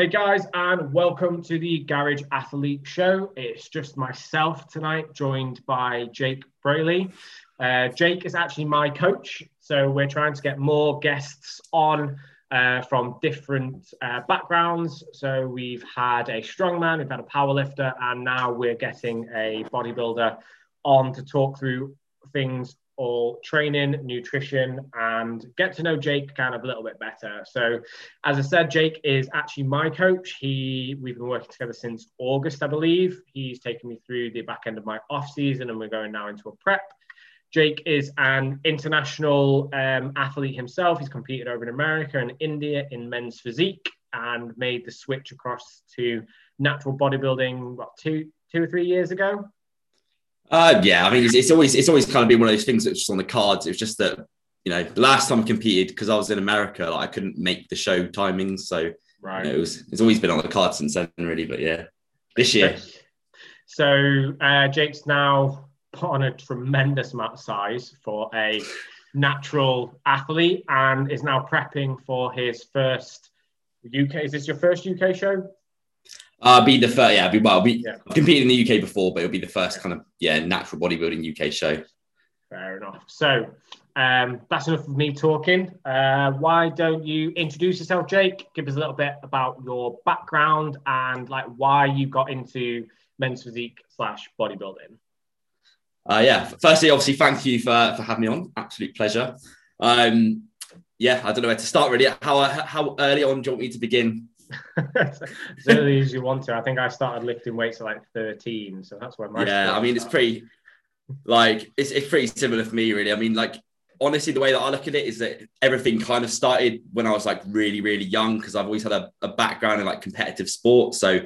Hey guys, and welcome to the Garage Athlete Show. It's just myself tonight, joined by Jake Brailey. Jake is actually my coach, so we're trying to get more guests on from different backgrounds. So we've had a strongman, we've had a powerlifter, and now we're getting a bodybuilder on to talk through things all training, nutrition, and get to know Jake kind of a little bit better. So as I said, Jake is actually my coach. We've been working together since August, I believe. He's taken me through the back end of my off season and we're going now into a prep. Jake is an international athlete himself. He's competed over in America and India in men's physique and made the switch across to natural bodybuilding, what, two or three years ago? Yeah, I mean, it's always kind of been one of those things that's just on the cards. It was just that, you know, the last time I competed, because I was in America, like, I couldn't make the show timings. So right. You know, it's always been on the cards since then, really. But yeah, this year. So Jake's now put on a tremendous amount of size for a natural athlete and is now prepping for his first UK. Is this your first UK show? I've competed in the UK before, but it'll be the first kind of, natural bodybuilding UK show. Fair enough. So that's enough of me talking. Why don't you introduce yourself, Jake? Give us a little bit about your background and like why you got into men's physique / bodybuilding. Firstly, obviously, thank you for having me on. Absolute pleasure. I don't know where to start really. How early on do you want me to begin? As early as you want to. I think I started lifting weights at like 13, so that's where my it's pretty similar for me really. I mean, like, honestly, the way that I look at it is that everything kind of started when I was like really, really young, because I've always had a background in like competitive sports. So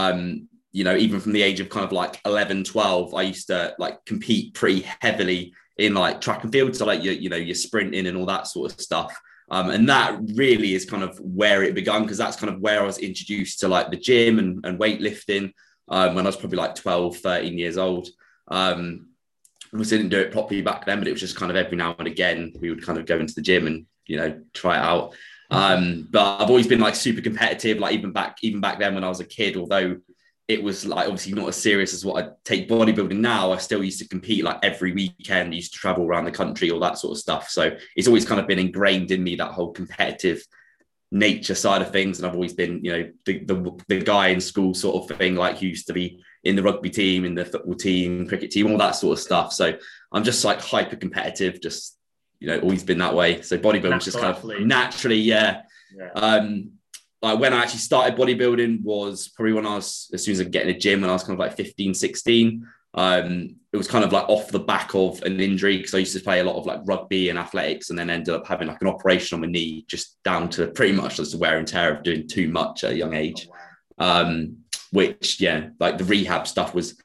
you know, even from the age of kind of like 11, 12, I used to like compete pretty heavily in like track and field, so like your sprinting and all that sort of stuff. And that really is kind of where it began, because that's kind of where I was introduced to like the gym and weightlifting when I was probably like 12, 13 years old. I didn't do it properly back then, but it was just kind of every now and again, we would kind of go into the gym and, you know, try it out. But I've always been like super competitive, like even back then when I was a kid, although it was like obviously not as serious as what I take bodybuilding now. I still used to compete like every weekend. I used to travel around the country, all that sort of stuff. So it's always kind of been ingrained in me, that whole competitive nature side of things. And I've always been, you know, the guy in school sort of thing, like who used to be in the rugby team, in the football team, cricket team, all that sort of stuff. So I'm just like hyper competitive, just, you know, always been that way. So bodybuilding just kind of naturally, yeah. Like when I actually started bodybuilding was probably when I was, as soon as I could get in a gym, when I was kind of like 15, 16, it was kind of like off the back of an injury, because I used to play a lot of like rugby and athletics, and then ended up having like an operation on my knee, just down to pretty much just the wear and tear of doing too much at a young age. Like the rehab stuff was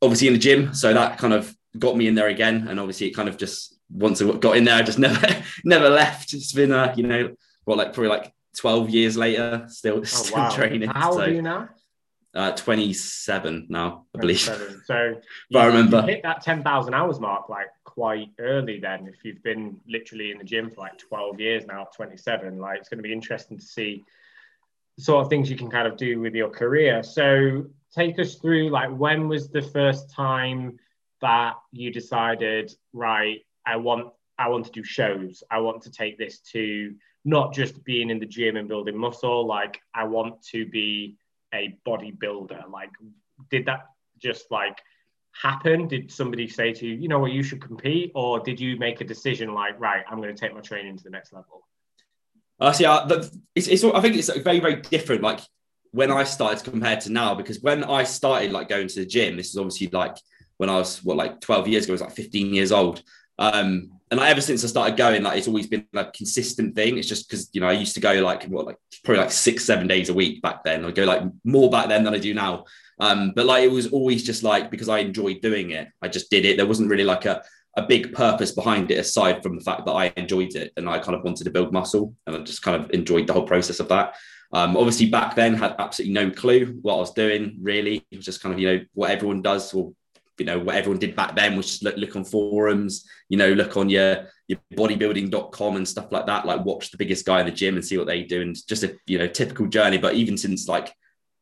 obviously in the gym. So that kind of got me in there again. And obviously it kind of just, once I got in there, I just never left. It's been, 12 years later, still training. How old are you now? 27 now, I believe. So I remember you hit that 10,000 hours mark like quite early then. If you've been literally in the gym for like 12 years now, 27, like it's going to be interesting to see the sort of things you can kind of do with your career. So take us through, like, when was the first time that you decided, right, I want to do shows. I want to take this to not just being in the gym and building muscle, like I want to be a bodybuilder. Like, did that just like happen? Did somebody say to you, you know what, you should compete? Or did you make a decision like, right, I'm going to take my training to the next level? I think it's very, very different, like when I started compared to now, because when I started like going to the gym, this is obviously like when I was 12 years ago, I was like 15 years old. And like, ever since I started going, like, it's always been like a consistent thing. It's just because, you know, I used to go probably 6-7 days a week back then. I go like more back then than I do now. But like, it was always just like, because I enjoyed doing it, I just did it. There wasn't really like a big purpose behind it, aside from the fact that I enjoyed it and I kind of wanted to build muscle, and I just kind of enjoyed the whole process of that. Obviously back then had absolutely no clue what I was doing really. It was just kind of, you know, what everyone does, or you know, what everyone did back then was just look on forums, you know, look on your bodybuilding.com and stuff like that, like watch the biggest guy in the gym and see what they do. And just a, you know, typical journey. But even since like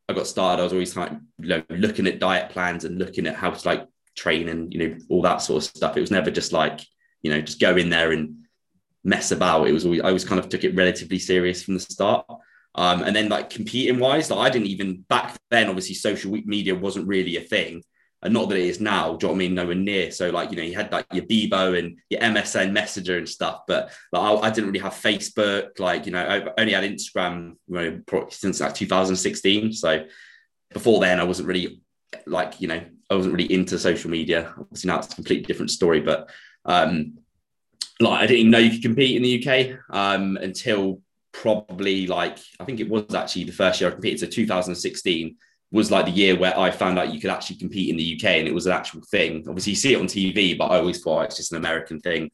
I got started, I was always like, you know, looking at diet plans and looking at how to like train and, you know, all that sort of stuff. It was never just like, you know, just go in there and mess about. It was always, I always kind of took it relatively serious from the start. And then like competing wise, like I didn't even, back then, obviously social media wasn't really a thing, and not that it is now, do you know what I mean? Nowhere near. So like, you know, you had like your Bebo and your MSN Messenger and stuff, but like I didn't really have Facebook. Like, you know, I only had Instagram, you know, probably since like 2016. So before then I wasn't really like, you know, I wasn't really into social media. Obviously now it's a completely different story, but like I didn't even know you could compete in the UK until probably like, I think it was actually the first year I competed. So 2016 was like the year where I found out you could actually compete in the UK, and it was an actual thing. Obviously you see it on TV, but I always thought it's just an American thing.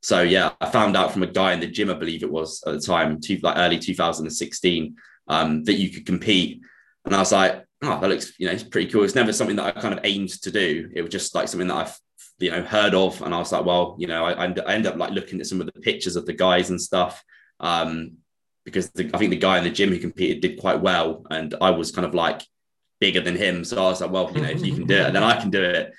So yeah, I found out from a guy in the gym, I believe it was at the time, like early 2016, that you could compete. And I was like, oh, that looks, you know, it's pretty cool. It's never something that I kind of aimed to do. It was just like something that I've, you know, heard of. And I was like, well, you know, I ended up like looking at some of the pictures of the guys and stuff, because I think the guy in the gym who competed did quite well, and I was kind of like bigger than him. So I was like, well, you know, if you can do it, then I can do it.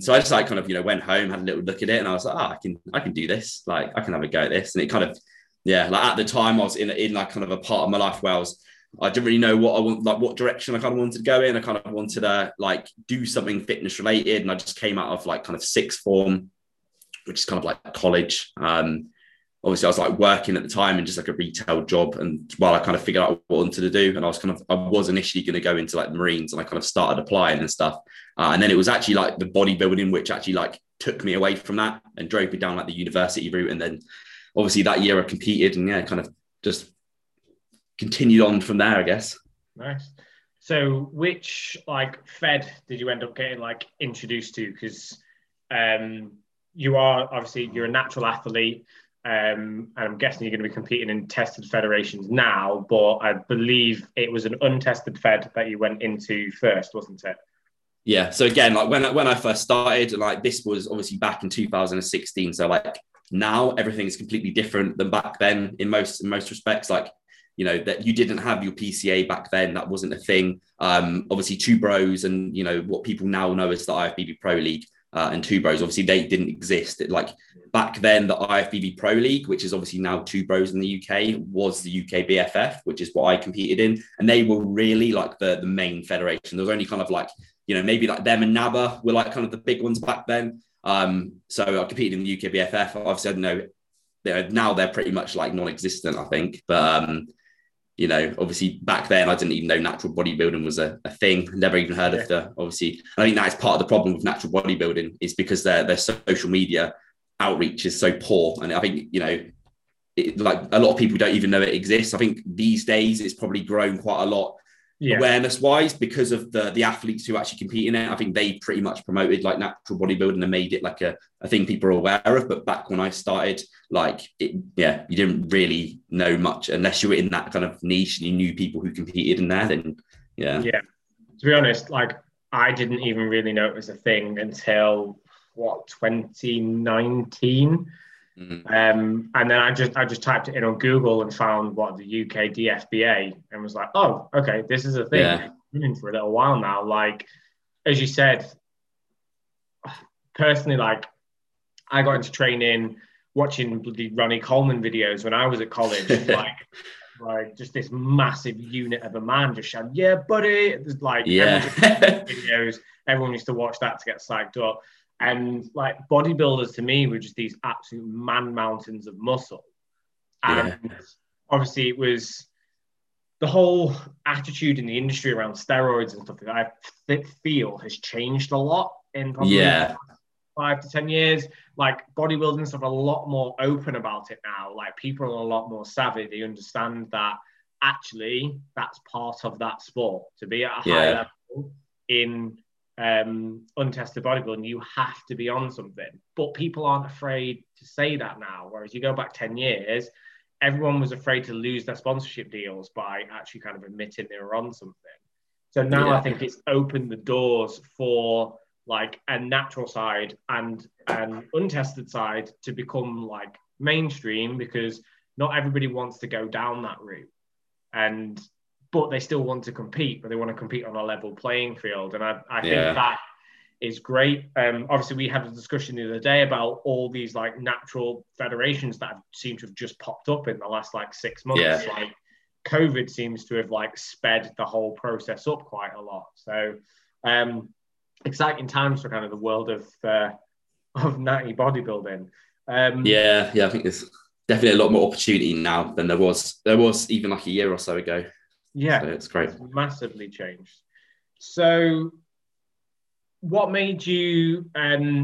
So I just like kind of, you know, went home, had a little look at it, and I was like, oh, I can do this. Like I can have a go at this. And it kind of, yeah, like at the time I was in like kind of a part of my life where I didn't really know what I want, like what direction I kind of wanted to go in. I kind of wanted to like do something fitness related. And I just came out of like kind of sixth form, which is kind of like college. Obviously I was like working at the time in just like a retail job. And while I kind of figured out what I wanted to do, and I was initially going to go into like the Marines, and I kind of started applying and stuff. And then it was actually like the bodybuilding, which actually like took me away from that and drove me down like the university route. And then obviously that year I competed, and yeah, kind of just continued on from there, I guess. Nice. So which like fed did you end up getting like introduced to? Because you are obviously, you're a natural athlete, and I'm guessing you're going to be competing in tested federations now, but I believe it was an untested fed that you went into first, wasn't it? Yeah. So again, like when I first started, like this was obviously back in 2016. So like now everything is completely different than back then in most respects. Like, you know, that you didn't have your PCA back then. That wasn't a thing. Obviously, Two Bros and, you know, what people now know as the IFBB Pro League and Two Bros, obviously, they didn't exist. Like, back then, the IFBB Pro League, which is obviously now Two Bros in the UK, was the UK BFF, which is what I competed in. And they were really, like, the main federation. There was only kind of, like, you know, maybe, like, them and NABBA were, like, kind of the big ones back then. So I competed in the UK BFF. Obviously, I don't know. Now they're pretty much, like, non-existent, I think. But... you know, obviously back then I didn't even know natural bodybuilding was a thing. Never even heard of the, obviously. I think that's part of the problem with natural bodybuilding, is because their social media outreach is so poor. And I think, you know, like a lot of people don't even know it exists. I think these days it's probably grown quite a lot awareness wise because of the athletes who actually compete in it. I think they pretty much promoted like natural bodybuilding and made it like a thing people are aware of. But back when I started, like, you didn't really know much unless you were in that kind of niche and you knew people who competed in that. And yeah. To be honest, like I didn't even really know it was a thing until 2019. Mm-hmm. And then I just typed it in on Google and found the UK DFBA, and was like, oh, okay, this is a thing. I've been in for a little while now. Like, as you said, personally, like I got into training watching bloody Ronnie Coleman videos when I was at college, like just this massive unit of a man just shouting, yeah, buddy. It was like, videos. Everyone used to watch that to get psyched up. And like bodybuilders to me were just these absolute man mountains of muscle. And obviously it was the whole attitude in the industry around steroids and stuff that I feel has changed a lot in probably 5 to 10 years. Like bodybuilding stuff, a lot more open about it now. Like people are a lot more savvy. They understand that actually that's part of that sport. To be at a high level in untested bodybuilding, you have to be on something. But people aren't afraid to say that now, whereas you go back 10 years, everyone was afraid to lose their sponsorship deals by actually kind of admitting they were on something. So now I think it's opened the doors for like a natural side and an untested side to become like mainstream, because not everybody wants to go down that route, and but they still want to compete, but they want to compete on a level playing field. And I think that is great. Obviously we had a discussion the other day about all these like natural federations that seem to have just popped up in the last like 6 months. Like COVID seems to have like sped the whole process up quite a lot. So exciting times for kind of the world of 90 bodybuilding. I think there's definitely a lot more opportunity now than there was even like a year or so ago. Yeah, so it's great. It's massively changed. So what made you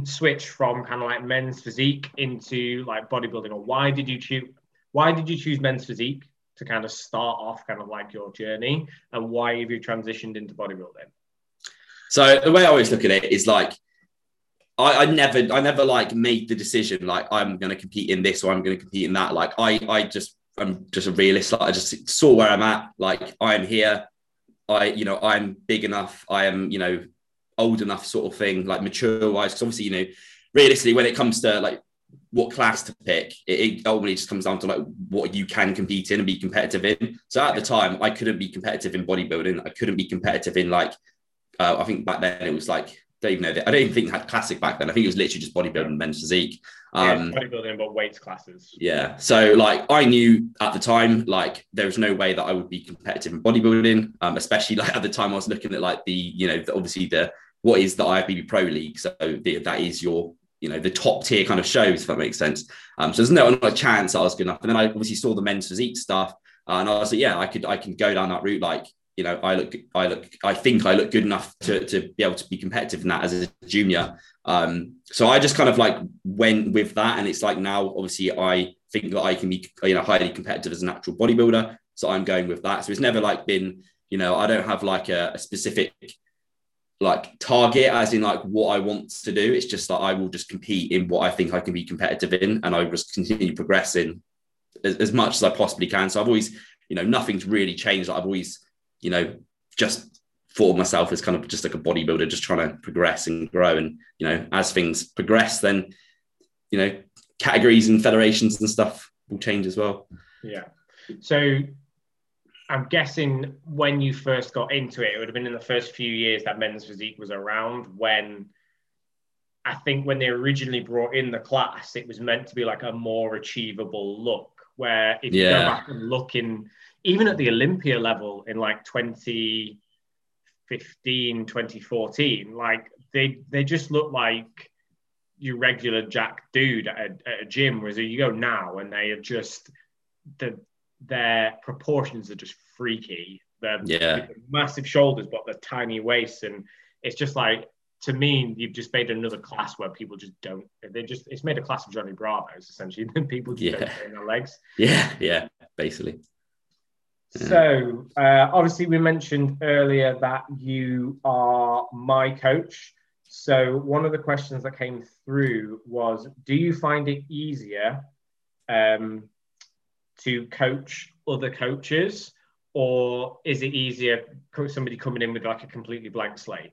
switch from kind of like men's physique into like bodybuilding, or why did you choose men's physique to kind of start off kind of like your journey, and why have you transitioned into bodybuilding? So the way I always look at it is like, I never like made the decision like I'm going to compete in this or I'm going to compete in that. Like I'm just a realist. Like I just saw where I'm at. Like I'm here. I'm big enough. I am, old enough, sort of thing, like mature wise. Because obviously, realistically, when it comes to like what class to pick, it ultimately just comes down to like what you can compete in and be competitive in. So at the time, I couldn't be competitive in bodybuilding. I couldn't be competitive in like, I think back then it was like, I don't even think they had classic back then. I think it was literally just bodybuilding, men's physique. Bodybuilding, but weights classes. Yeah. So like I knew at the time, like there was no way that I would be competitive in bodybuilding, especially like at the time I was looking at like the, obviously what is the IFBB Pro League. So that is your, the top tier kind of shows, if that makes sense. So there's not a chance I was good enough. And then I obviously saw the men's physique stuff and I was like, I can go down that route. Like, I think I look good enough to be able to be competitive in that as a junior. So I just kind of like went with that. And it's like, now, obviously I think that I can be, highly competitive as a natural bodybuilder. So I'm going with that. So it's never like been, I don't have like a specific like target as in like what I want to do. It's just that I will just compete in what I think I can be competitive in. And I just continue progressing as much as I possibly can. So I've always, nothing's really changed. I've always, just for myself as kind of just like a bodybuilder, just trying to progress and grow. And, as things progress, then, categories and federations and stuff will change as well. Yeah. So I'm guessing when you first got into it, it would have been in the first few years that men's physique was around, when I think when they originally brought in the class, it was meant to be like a more achievable look, where if you go back and look in, even at the Olympia level in like 2015, 2014, like they just look like your regular Jack dude at a gym. Whereas you go now and they are just, their proportions are just freaky. They're massive shoulders, but they're tiny waists. And it's just like, to me, you've just made another class where people just don't, it's made a class of Johnny Bravo's essentially. People just don't train their legs. Yeah, basically. So, obviously, we mentioned earlier that you are my coach. So, one of the questions that came through was, do you find it easier to coach other coaches, or is it easier somebody coming in with like a completely blank slate?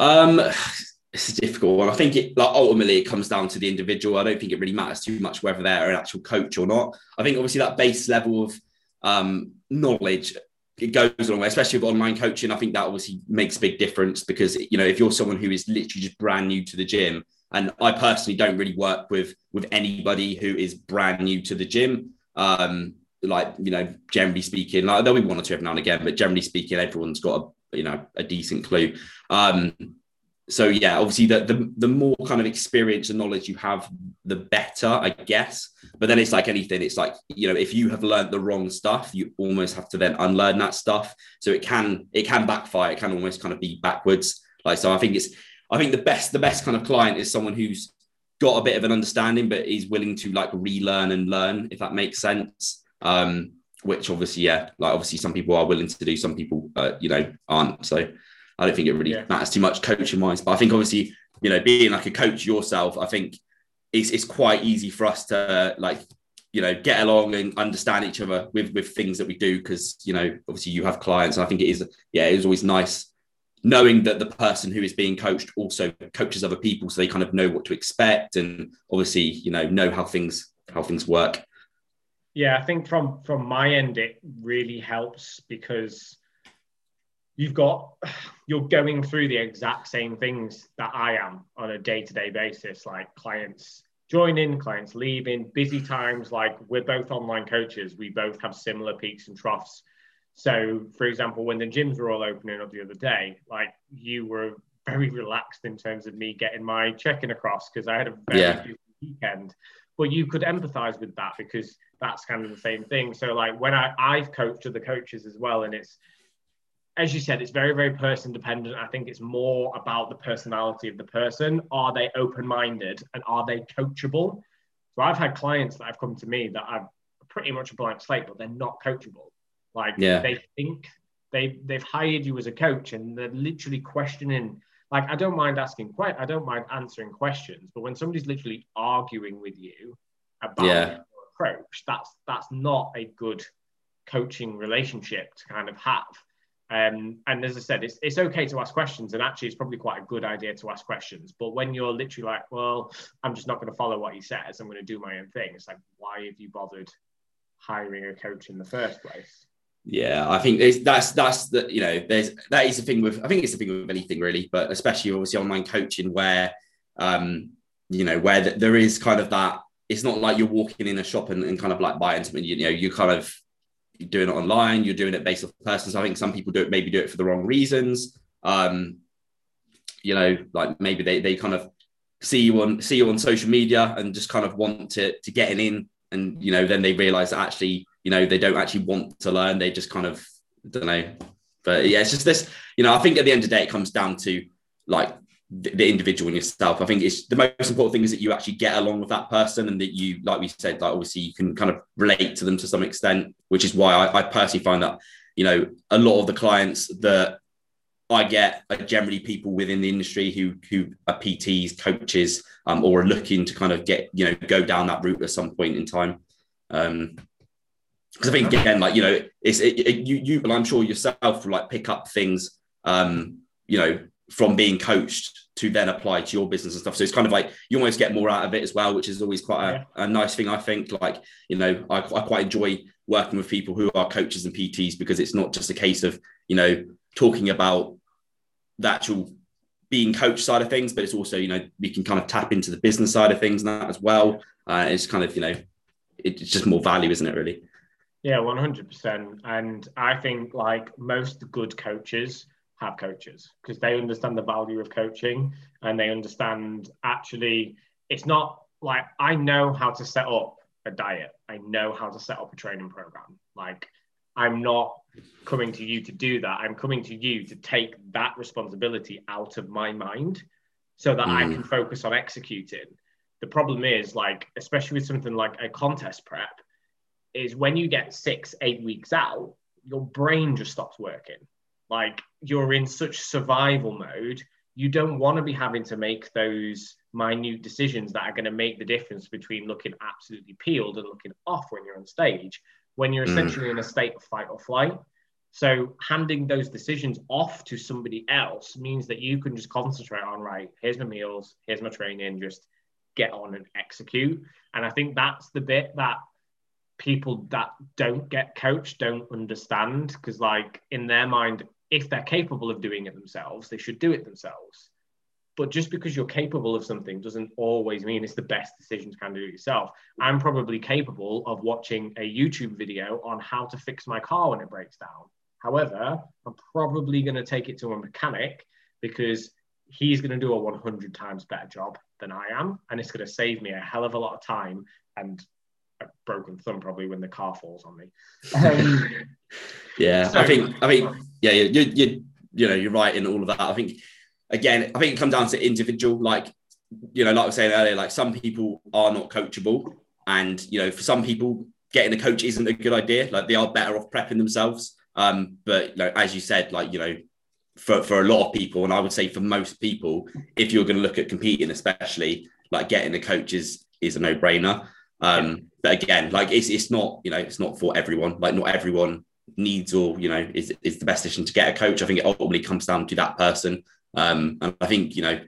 It's a difficult one. I think ultimately it comes down to the individual. I don't think it really matters too much whether they're an actual coach or not. I think obviously that base level of knowledge, it goes a long way, especially with online coaching. I think that obviously makes a big difference, because if you're someone who is literally just brand new to the gym, and I personally don't really work with anybody who is brand new to the gym, generally speaking, like there'll be one or two every now and again, but generally speaking, everyone's got a decent clue. So yeah, obviously the more kind of experience and knowledge you have, the better, I guess. But then it's like anything, it's like, if you have learned the wrong stuff, you almost have to then unlearn that stuff. So it can backfire. It can almost kind of be backwards. Like, so I think the best kind of client is someone who's got a bit of an understanding, but is willing to like relearn and learn, if that makes sense. Which obviously, some people are willing to do, some people, aren't. So I don't think it really matters too much coaching wise, but I think obviously, being like a coach yourself, I think it's quite easy for us to like you know, get along and understand each other with things that we do, because, you know, obviously you have clients, and I think it is, yeah, it is always nice knowing that the person who is being coached also coaches other people, so they kind of know what to expect, and obviously, you know how things work. Yeah, I think from my end, it really helps because you're going through the exact same things that I am on a day-to-day basis, like clients joining, clients leaving, busy times. Like, we're both online coaches. We both have similar peaks and troughs. So, for example, when the gyms were all opening up the other day, like, you were very relaxed in terms of me getting my check-in across because I had a very busy weekend. But you could empathize with that because that's kind of the same thing. So, like, when I've coached other coaches as well, and it's, as you said, it's very, very person dependent. I think it's more about the personality of the person. Are they open-minded and are they coachable? So I've had clients that have come to me that are pretty much a blank slate, but they're not coachable. Like, they think they've hired you as a coach and they're literally questioning. Like, I don't mind answering questions, but when somebody's literally arguing with you about your approach, that's not a good coaching relationship to kind of have. And as I said, it's okay to ask questions, and actually it's probably quite a good idea to ask questions. But when you're literally like, well, I'm just not going to follow what he says, I'm going to do my own thing. It's like, why have you bothered hiring a coach in the first place? Yeah, I think I think it's the thing with anything really, but especially obviously online coaching where, there is kind of that, it's not like you're walking in a shop and kind of like buying something, you know, you kind of doing it online, you're doing it based off person. So I think some people do it for the wrong reasons. Like maybe they kind of see you on social media and just kind of want to get an in. And, you know, then they realize that actually, you know, they don't actually want to learn. They just kind of, don't know. But yeah, it's just this, you know, I think at the end of the day, it comes down to like the individual and yourself. I think it's the most important thing is that you actually get along with that person and that you, like we said, like obviously you can kind of relate to them to some extent, which is why I personally find that, you know, a lot of the clients that I get are generally people within the industry who are PTs, coaches, or are looking to kind of get, you know, go down that route at some point in time. Because I think again, like, you know, you and I'm sure yourself like pick up things, you know, from being coached to then apply to your business and stuff. So it's kind of like you almost get more out of it as well, which is always quite a nice thing. I think like, you know, I quite enjoy working with people who are coaches and PTs because it's not just a case of, you know, talking about the actual being coach side of things, but it's also, you know, we can kind of tap into the business side of things and that as well. It's kind of, you know, it's just more value, isn't it really? Yeah, 100%. And I think like most good coaches have coaches because they understand the value of coaching and they understand actually it's not like, I know how to set up a diet. I know how to set up a training program. Like, I'm not coming to you to do that. I'm coming to you to take that responsibility out of my mind so that I can focus on executing. The problem is, like, especially with something like a contest prep, is when you get 6-8 weeks out, your brain just stops working. Like, you're in such survival mode. You don't want to be having to make those minute decisions that are going to make the difference between looking absolutely peeled and looking off when you're on stage, when you're essentially in a state of fight or flight. So handing those decisions off to somebody else means that you can just concentrate on, right, here's my meals, here's my training, just get on and execute. And I think that's the bit that people that don't get coached don't understand, because like in their mind, if they're capable of doing it themselves, they should do it themselves. But just because you're capable of something doesn't always mean it's the best decision to kind of do it yourself. I'm probably capable of watching a YouTube video on how to fix my car when it breaks down. However, I'm probably going to take it to a mechanic because he's going to do a 100 times better job than I am. And it's going to save me a hell of a lot of time and a broken thumb probably when the car falls on me. Yeah, you're right in all of that. I think... Again, I think it comes down to individual, like, you know, like I was saying earlier, like some people are not coachable and, you know, for some people getting a coach isn't a good idea. Like they are better off prepping themselves. But you know, as you said, like, you know, for a lot of people, and I would say for most people, if you're going to look at competing, especially like getting a coach is a no brainer. But again, like it's not, you know, it's not for everyone. Like not everyone needs or, you know, is the best decision to get a coach. I think it ultimately comes down to that person. And I think, you know,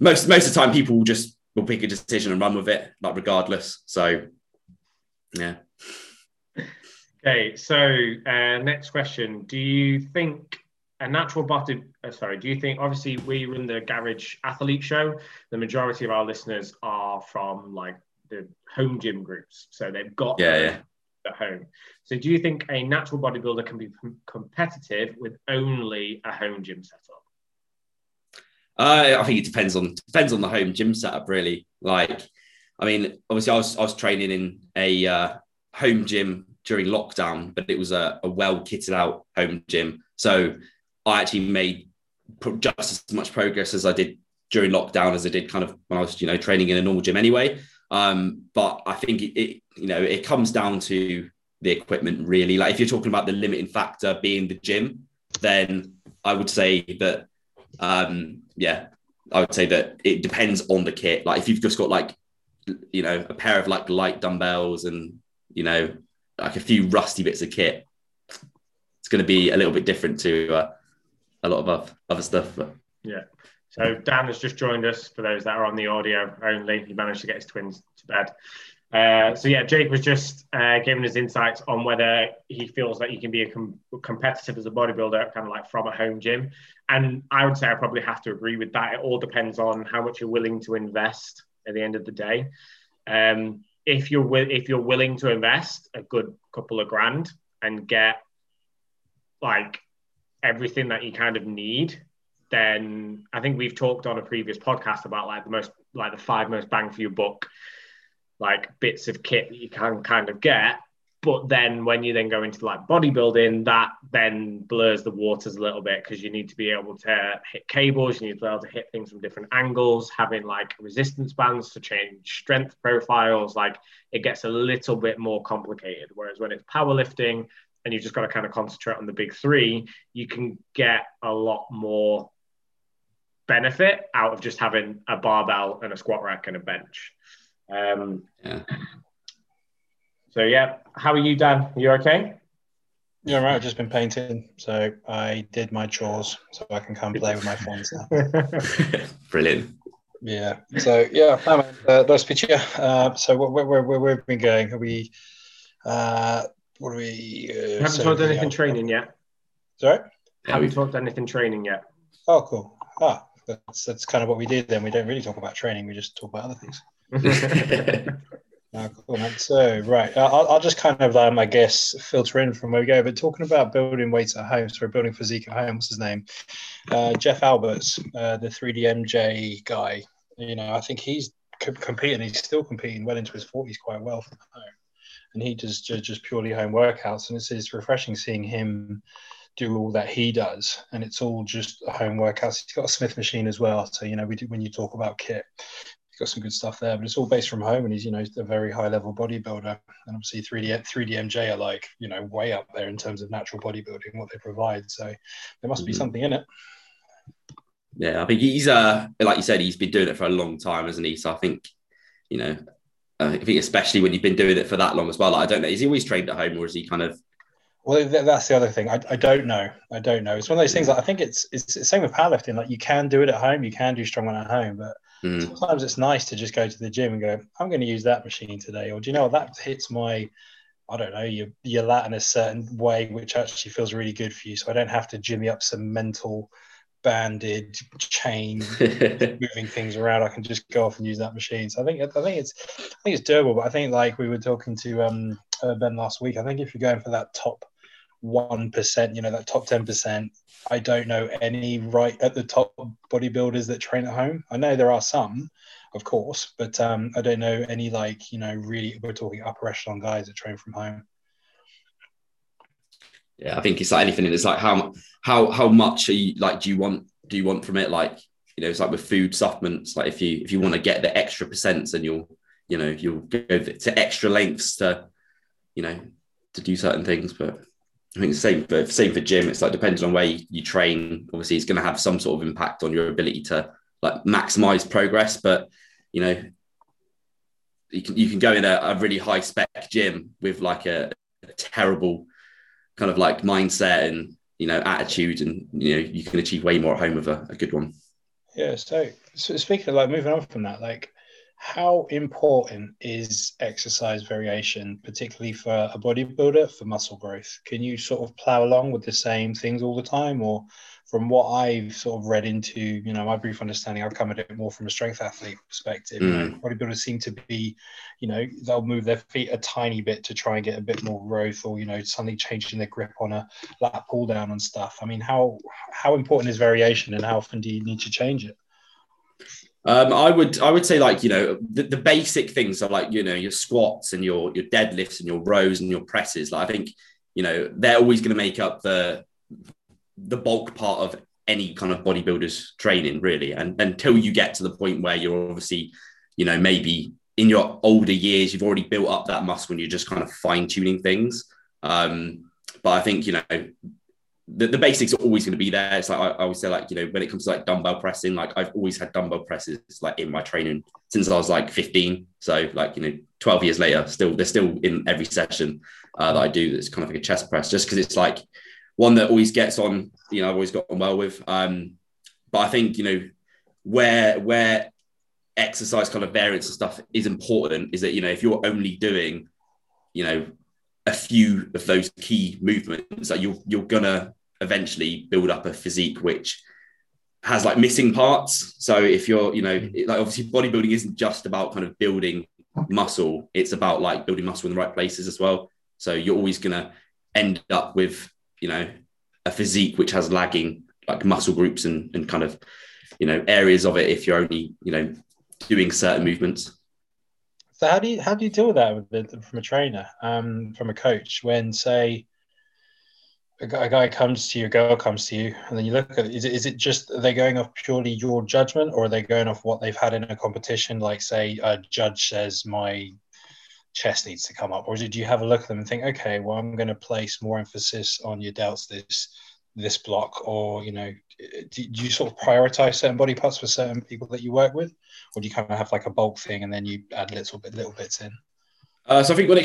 most of the time people will pick a decision and run with it, like regardless. So, yeah. Okay, so next question. Do you think a natural body, obviously we run the Garage Athlete Show, the majority of our listeners are from like the home gym groups. So they've got at home. So do you think a natural bodybuilder can be competitive with only a home gym setup? I think it depends on the home gym setup, really. Like, I mean, obviously I was training in a home gym during lockdown, but it was a well kitted out home gym. So I actually made just as much progress as I did during lockdown as I did kind of when I was, you know, training in a normal gym anyway. But I think it, you know, it comes down to the equipment, really. Like if you're talking about the limiting factor being the gym, then I would say that, I would say that it depends on the kit. Like if you've just got like, you know, a pair of like light dumbbells and, you know, like a few rusty bits of kit, it's going to be a little bit different to a lot of other stuff. But. Yeah. So Dan has just joined us. For those that are on the audio only, he managed to get his twins to bed. Jake was just giving his insights on whether he feels that he can be competitive as a bodybuilder, kind of like from a home gym. And I would say I probably have to agree with that. It all depends on how much you're willing to invest at the end of the day. If you're willing to invest a good couple of grand and get like everything that you kind of need, then I think we've talked on a previous podcast about like the five most bang for your buck, like bits of kit that you can kind of get. But then when you then go into like bodybuilding, that then blurs the waters a little bit, because you need to be able to hit cables, you need to be able to hit things from different angles, having like resistance bands to change strength profiles. Like it gets a little bit more complicated. Whereas when it's powerlifting and you've just got to kind of concentrate on the big three, you can get a lot more benefit out of just having a barbell and a squat rack and a bench. So, yeah. How are you, Dan? Are you okay? Yeah, right. I've just been painting. So I did my chores so I can come play with my friends now. Brilliant. Yeah. So, yeah. Nice picture. So where have we been going? Haven't talked anything training yet. Sorry? Haven't talked anything training yet. Oh, cool. Ah, that's kind of what we did then. We don't really talk about training. We just talk about other things. Cool, man. So, right. I'll just kind of, I guess, filter in from where we go. But talking about building weights at home, sorry, building physique at home, what's his name? Jeff Alberts, the 3DMJ guy. You know, I think he's competing. He's still competing well into his 40s quite well from home. And he does just purely home workouts. And it's refreshing seeing him do all that he does. And it's all just home workouts. He's got a Smith machine as well. So, you know, we do, when you talk about kit, got some good stuff there, but it's all based from home, and he's, you know, a very high level bodybuilder. And obviously 3DMJ are like, you know, way up there in terms of natural bodybuilding, what they provide. So there must be something in it. Yeah, I think he's like you said, he's been doing it for a long time, hasn't he? So I think, you know, I think especially when you've been doing it for that long as well, like, I don't know, is he always trained at home, or is he kind of... Well, that's the other thing. I don't know. It's one of those things that I think it's the same with powerlifting. Like you can do it at home, you can do strongman at home, but sometimes it's nice to just go to the gym and go, I'm going to use that machine today. Or do you know, that hits my, I don't know, your lat in a certain way, which actually feels really good for you. So I don't have to jimmy up some mental banded chain moving things around. I can just go off and use that machine. So I think it's doable. But I think, like we were talking to Ben last week, I think if you're going for that top 1%, you know, that top 10%, I don't know any right at the top bodybuilders that train at home. I know there are some, of course, but I don't know any, like, you know, really, we're talking upper echelon guys that train from home. Yeah, I think it's like anything. It's like how much are you, like, do you want from it? Like, you know, it's like with food supplements. Like if you want to get the extra percents, then you'll go to extra lengths to, you know, to do certain things. But I think same for gym. It's like, depending on where you train, obviously it's going to have some sort of impact on your ability to, like, maximize progress. But, you know, you can go in a really high spec gym with like a terrible kind of like mindset and, you know, attitude, and, you know, you can achieve way more at home with a good one. Yeah. So speaking of, like, moving on from that, like, how important is exercise variation, particularly for a bodybuilder, for muscle growth? Can you sort of plow along with the same things all the time? Or from what I've sort of read into, you know, my brief understanding, I've come at it more from a strength athlete perspective. Mm. Bodybuilders seem to be, you know, they'll move their feet a tiny bit to try and get a bit more growth, or, you know, suddenly changing their grip on a lat pull down and stuff. I mean, how important is variation, and how often do you need to change it? I would say, like, you know, the basic things are, like, you know, your squats and your deadlifts and your rows and your presses. Like, I think, you know, they're always going to make up the bulk part of any kind of bodybuilder's training, really. And until you get to the point where you're obviously, you know, maybe in your older years, you've already built up that muscle and you're just kind of fine tuning things. But I think, you know, the basics are always going to be there. It's like, I always say, like, you know, when it comes to like dumbbell pressing, like, I've always had dumbbell presses like in my training since I was like 15. So, like, you know, 12 years later, they're still in every session that I do. That's kind of like a chest press, just because it's like one that always gets on, you know, I've always gotten well with. But I think, you know, where exercise kind of variance and stuff is important is that, you know, if you're only doing, you know, a few of those key movements, like, you're gonna eventually build up a physique which has like missing parts. So if you're, you know, like, obviously bodybuilding isn't just about kind of building muscle, it's about like building muscle in the right places as well. So you're always gonna end up with, you know, a physique which has lagging like muscle groups and kind of, you know, areas of it if you're only, you know, doing certain movements. So how do you deal with that from a trainer, from a coach, when, say, a guy comes to you, a girl comes to you, and then you look at it, is it just, are they going off purely your judgment, or are they going off what they've had in a competition? Like, say, a judge says my chest needs to come up, or do you have a look at them and think, okay, well, I'm going to place more emphasis on your delts this block, or, you know, do you sort of prioritize certain body parts for certain people that you work with, or do you kind of have like a bulk thing and then you add little bits in? So I think when it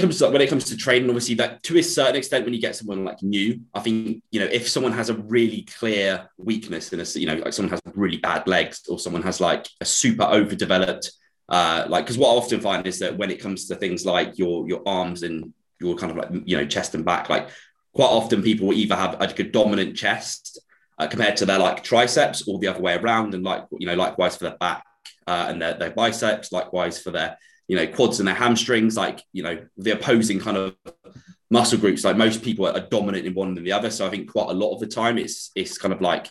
comes to training, obviously, that to a certain extent, when you get someone like new, I think, you know, if someone has a really clear weakness in a, you know, like someone has really bad legs, or someone has like a super overdeveloped, like, because what I often find is that when it comes to things like your arms and your kind of like, you know, chest and back, like, quite often people will either have like a dominant chest compared to their like triceps, or the other way around. And, like, you know, likewise for their back and their biceps, likewise for their, you know, quads and their hamstrings, like, you know, the opposing kind of muscle groups. Like, most people are dominant in one than the other. So I think quite a lot of the time it's kind of like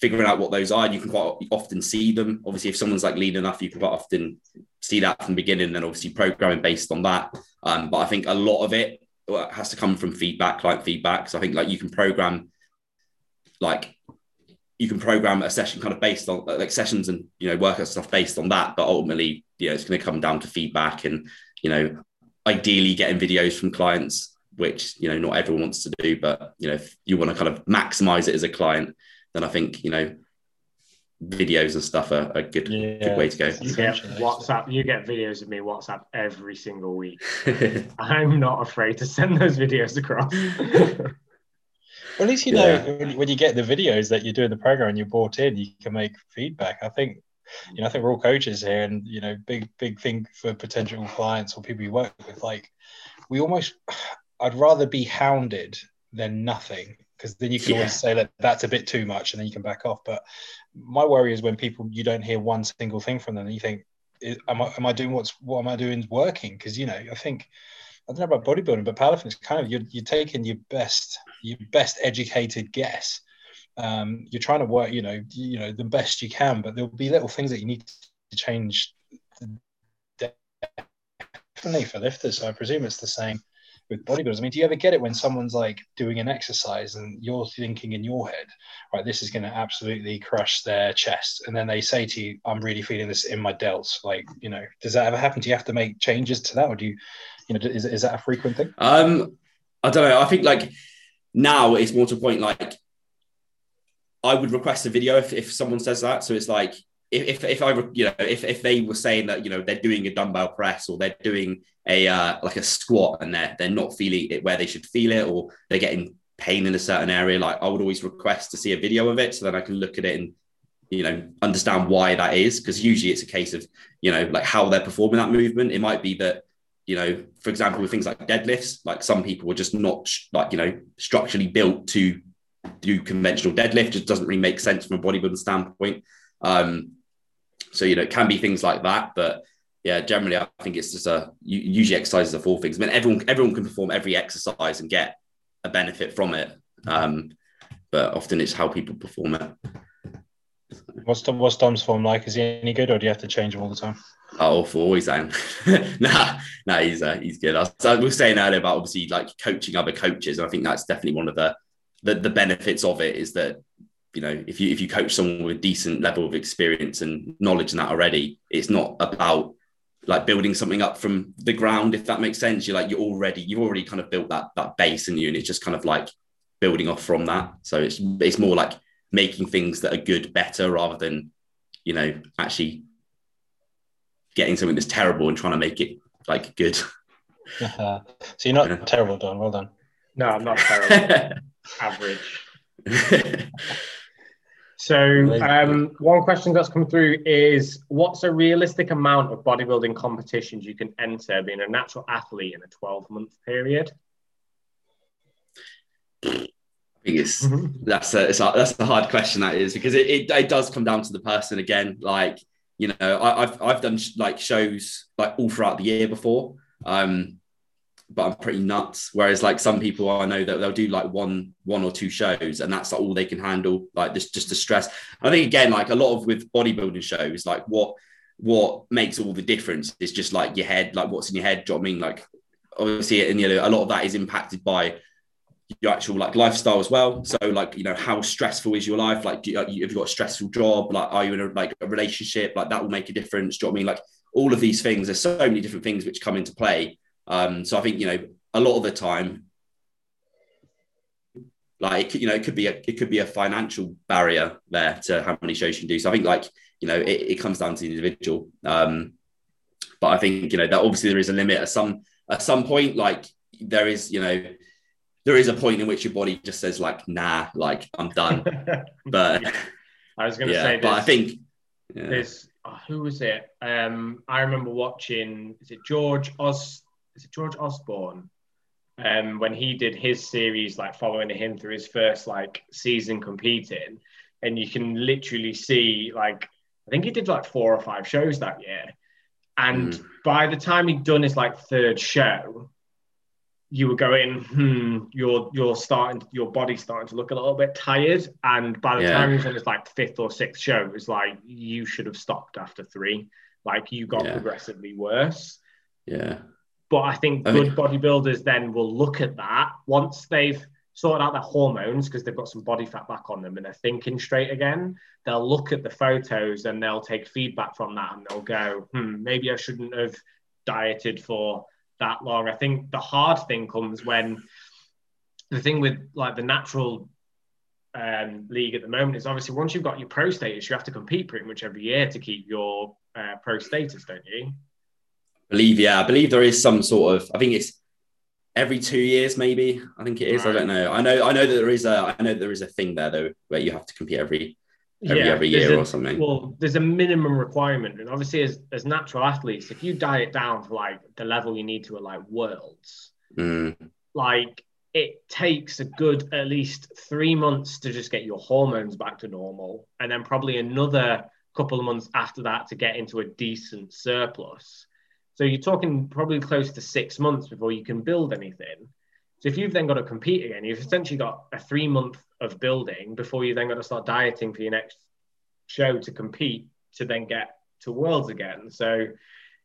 figuring out what those are. You can quite often see them. Obviously, if someone's like lean enough, you can quite often see that from the beginning, and then obviously programming based on that. But I think a lot of it has to come from feedback, client feedback. So I think, like, you can program a session kind of based on like sessions and, you know, workout stuff based on that. But ultimately, you know, it's going to come down to feedback and, you know, ideally getting videos from clients, which, you know, not everyone wants to do, but, you know, if you want to kind of maximize it as a client, then I think, you know, videos and stuff are a good way to go. You get WhatsApp, you get videos of me WhatsApp every single week. I'm not afraid to send those videos across. Well, at least you know when you get the videos that you're doing the program and you're bought in, you can make feedback. I think, you know, I think we're all coaches here, and, you know, big thing for potential clients or people you work with, like, we almost, I'd rather be hounded than nothing, because then you can always say that that's a bit too much, and then you can back off. But my worry is when people, you don't hear one single thing from them, and you think, am I doing what am I doing working? Because, you know, I think, I don't know about bodybuilding, but powerlifting is kind of, you're taking your best educated guess. You're trying to work, you know, the best you can, but there'll be little things that you need to change. Definitely for lifters, so I presume it's the same with bodybuilders. I mean, do you ever get it when someone's like doing an exercise and you're thinking in your head, right, this is going to absolutely crush their chest, and then they say to you, I'm really feeling this in my delts, like, you know, does that ever happen? Do you have to make changes to that, or do you, you know, is that a frequent thing? I don't know. I think, like, now it's more to the point, like, I would request a video if someone says that. So it's like, if they were saying that, you know, they're doing a dumbbell press or they're doing a like a squat and they're not feeling it where they should feel it, or they're getting pain in a certain area, like I would always request to see a video of it so that I can look at it and, you know, understand why that is. Because usually it's a case of, you know, like how they're performing that movement. It might be that, you know, for example, with things like deadlifts, like some people are just not like, you know, structurally built to do conventional deadlift. Just doesn't really make sense from a bodybuilding standpoint. So, you know, it can be things like that, but yeah, generally I think it's just usually exercises are for things. I mean, everyone can perform every exercise and get a benefit from it. But often it's how people perform it. What's Dom's form like? Is he any good, or do you have to change him all the time? Oh, for always, then. Nah, he's good. I was saying earlier about obviously like coaching other coaches, and I think that's definitely one of the benefits of it, is that, you know, if you coach someone with a decent level of experience and knowledge in that already, it's not about like building something up from the ground, if that makes sense. You've already kind of built that base in you, and it's just kind of like building off from that. So it's more like making things that are good better, rather than, you know, actually getting something that's terrible and trying to make it like good. So you're not terrible, Don. Well done. No, I'm not terrible. Average. So one question that's come through is, what's a realistic amount of bodybuilding competitions you can enter being a natural athlete in a 12-month period? I think that's a hard question, that is, because it does come down to the person again. Like, you know, I've done like shows like all throughout the year before, but I'm pretty nuts. Whereas like some people I know that they'll do like one or two shows, and that's like all they can handle. Like this, just the stress. I think again, like a lot of with bodybuilding shows, like what makes all the difference is just like your head, like what's in your head. Do you know what I mean? Like obviously, and you know, a lot of that is impacted by your actual like lifestyle as well. So like, you know, how stressful is your life? Like, have you got a stressful job? Like, are you in a relationship? Like that will make a difference. Do you know what I mean? Like all of these things, there's so many different things which come into play. So I think, you know, a lot of the time, like, you know, it could be a financial barrier there to how many shows you can do. So I think like, you know, it comes down to the individual. But I think, you know, that obviously there is a limit at some point. Like there is, you know, there is a point in which your body just says like, nah, like I'm done. But I was going to say, but I think there's, who was it? I remember watching, is it George Osborne? When he did his series, like following him through his first like season competing, and you can literally see, like, I think he did like 4 or 5 shows that year. And by the time he'd done his like third show, you were going, your body's starting to look a little bit tired. And by the time he was on his like 5th or 6th show, it was like, you should have stopped after 3. Like you got progressively worse. Yeah. But I think good bodybuilders then will look at that once they've sorted out their hormones, because they've got some body fat back on them and they're thinking straight again. They'll look at the photos and they'll take feedback from that, and they'll go, maybe I shouldn't have dieted for that long. I think the hard thing comes when the thing with like the natural league at the moment is obviously once you've got your pro status, you have to compete pretty much every year to keep your pro status, don't you? I believe there is some sort of, I think it's every 2 years, maybe. I think it is. Right. I don't know. I know that there is a thing there though, where you have to compete every year or something. Well, there's a minimum requirement. And obviously as natural athletes, if you diet down to like the level you need to at like worlds, like it takes a good, at least 3 months to just get your hormones back to normal. And then probably another couple of months after that to get into a decent surplus. So you're talking probably close to 6 months before you can build anything. So if you've then got to compete again, you've essentially got a 3-month of building before you then got to start dieting for your next show to compete, to then get to worlds again. So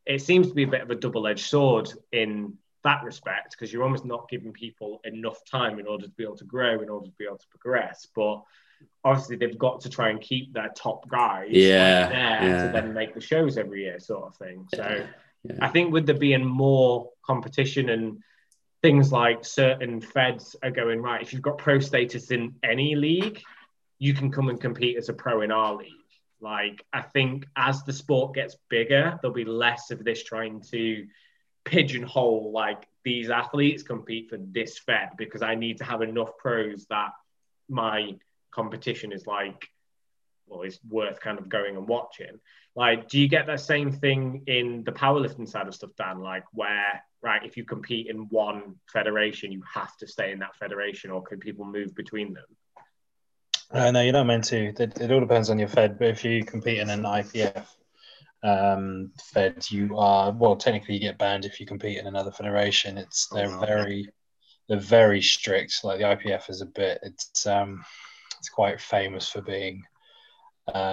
it seems to be a bit of a double-edged sword in that respect, because you're almost not giving people enough time in order to be able to grow, in order to be able to progress. But obviously they've got to try and keep their top guys to then make the shows every year, sort of thing. So. Yeah. Yeah. I think with there being more competition and things like certain feds are going, right, if you've got pro status in any league, you can come and compete as a pro in our league. Like, I think as the sport gets bigger, there'll be less of this trying to pigeonhole, like, these athletes compete for this fed because I need to have enough pros that my competition is like, well, it's worth kind of going and watching. Like, do you get that same thing in the powerlifting side of stuff, Dan? Like, where, right, if you compete in one federation, you have to stay in that federation, or could people move between them? No, you're not meant to. It all depends on your fed, but if you compete in an IPF fed, you are, well, technically you get banned if you compete in another federation. It's, they're very strict. Like, the IPF is a bit, it's quite famous for being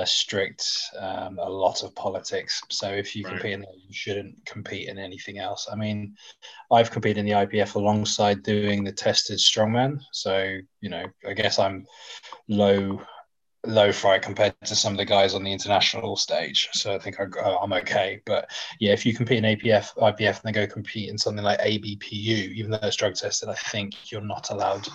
strict, a lot of politics. So if you compete in that, you shouldn't compete in anything else. I mean, I've competed in the IPF alongside doing the tested strongman. So, you know, I guess I'm low fry compared to some of the guys on the international stage. So I think I'm okay. But yeah, if you compete in IPF, and then go compete in something like ABPU, even though it's drug tested, I think you're not allowed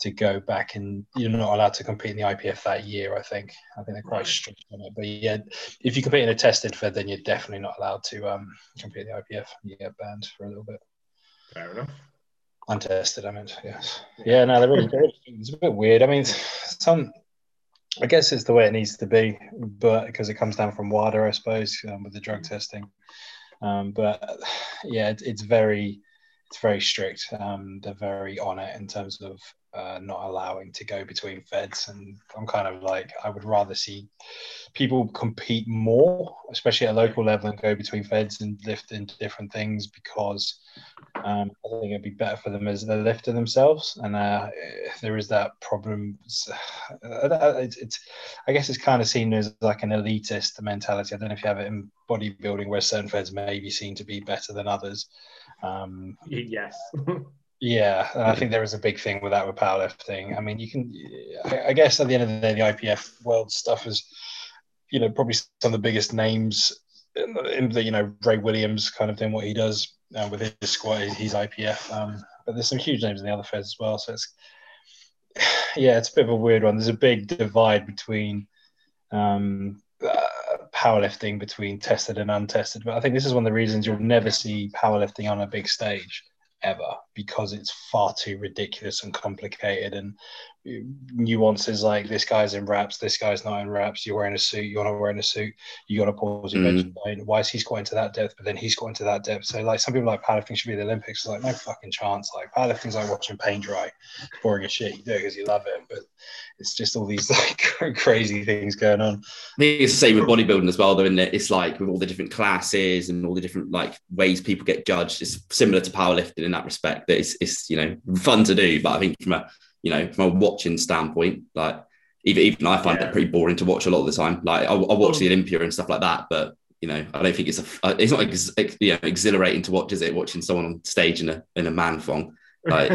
to go back, and you're not allowed to compete in the IPF that year, I think. I think they're quite strict on it. But yeah, if you compete in a tested fed, then you're definitely not allowed to compete in the IPF. You get banned for a little bit. Fair enough. Untested, I meant, yes. Yeah, no, they're really good. It's a bit weird. I mean, I guess it's the way it needs to be, but because it comes down from WADA, I suppose, with the drug testing. But yeah, it's very strict. They're very on it in terms of not allowing to go between feds. And I'm kind of like, I would rather see people compete more, especially at a local level, and go between feds and lift into different things, because I think it'd be better for them as the lifter themselves. And there is that problem. I guess it's kind of seen as like an elitist mentality. I don't know if you have it in bodybuilding, where certain feds may be seen to be better than others. Yes. Yeah, and I think there is a big thing with that with powerlifting. I mean, I guess at the end of the day, the IPF world stuff is, you know, probably some of the biggest names in the, you know, Ray Williams kind of doing what he does with his squad, his IPF. But there's some huge names in the other feds as well. So it's a bit of a weird one. There's a big divide between powerlifting, between tested and untested. But I think this is one of the reasons you'll never see powerlifting on a big stage ever, because it's far too ridiculous and complicated, and nuances like this guy's in wraps, this guy's not in wraps, you're wearing a suit, you're not wearing a suit, you got to pause your bench, why is he squatting to that depth, but then he's squatting to that depth. So like, some people like powerlifting should be the Olympics. It's like, no fucking chance. Like, powerlifting's like watching paint dry. It's boring as shit. You do it because you love it, but it's just all these like crazy things going on. I think it's the same with bodybuilding as well, though, isn't it? It's like with all the different classes and all the different like ways people get judged, it's similar to powerlifting in that respect, that it's you know, fun to do, but I think from a watching standpoint, like even I find it pretty boring to watch a lot of the time. Like I watch the Olympia and stuff like that, but you know, I don't think it's not exhilarating to watch, is it? Watching someone on stage in a man thong, like.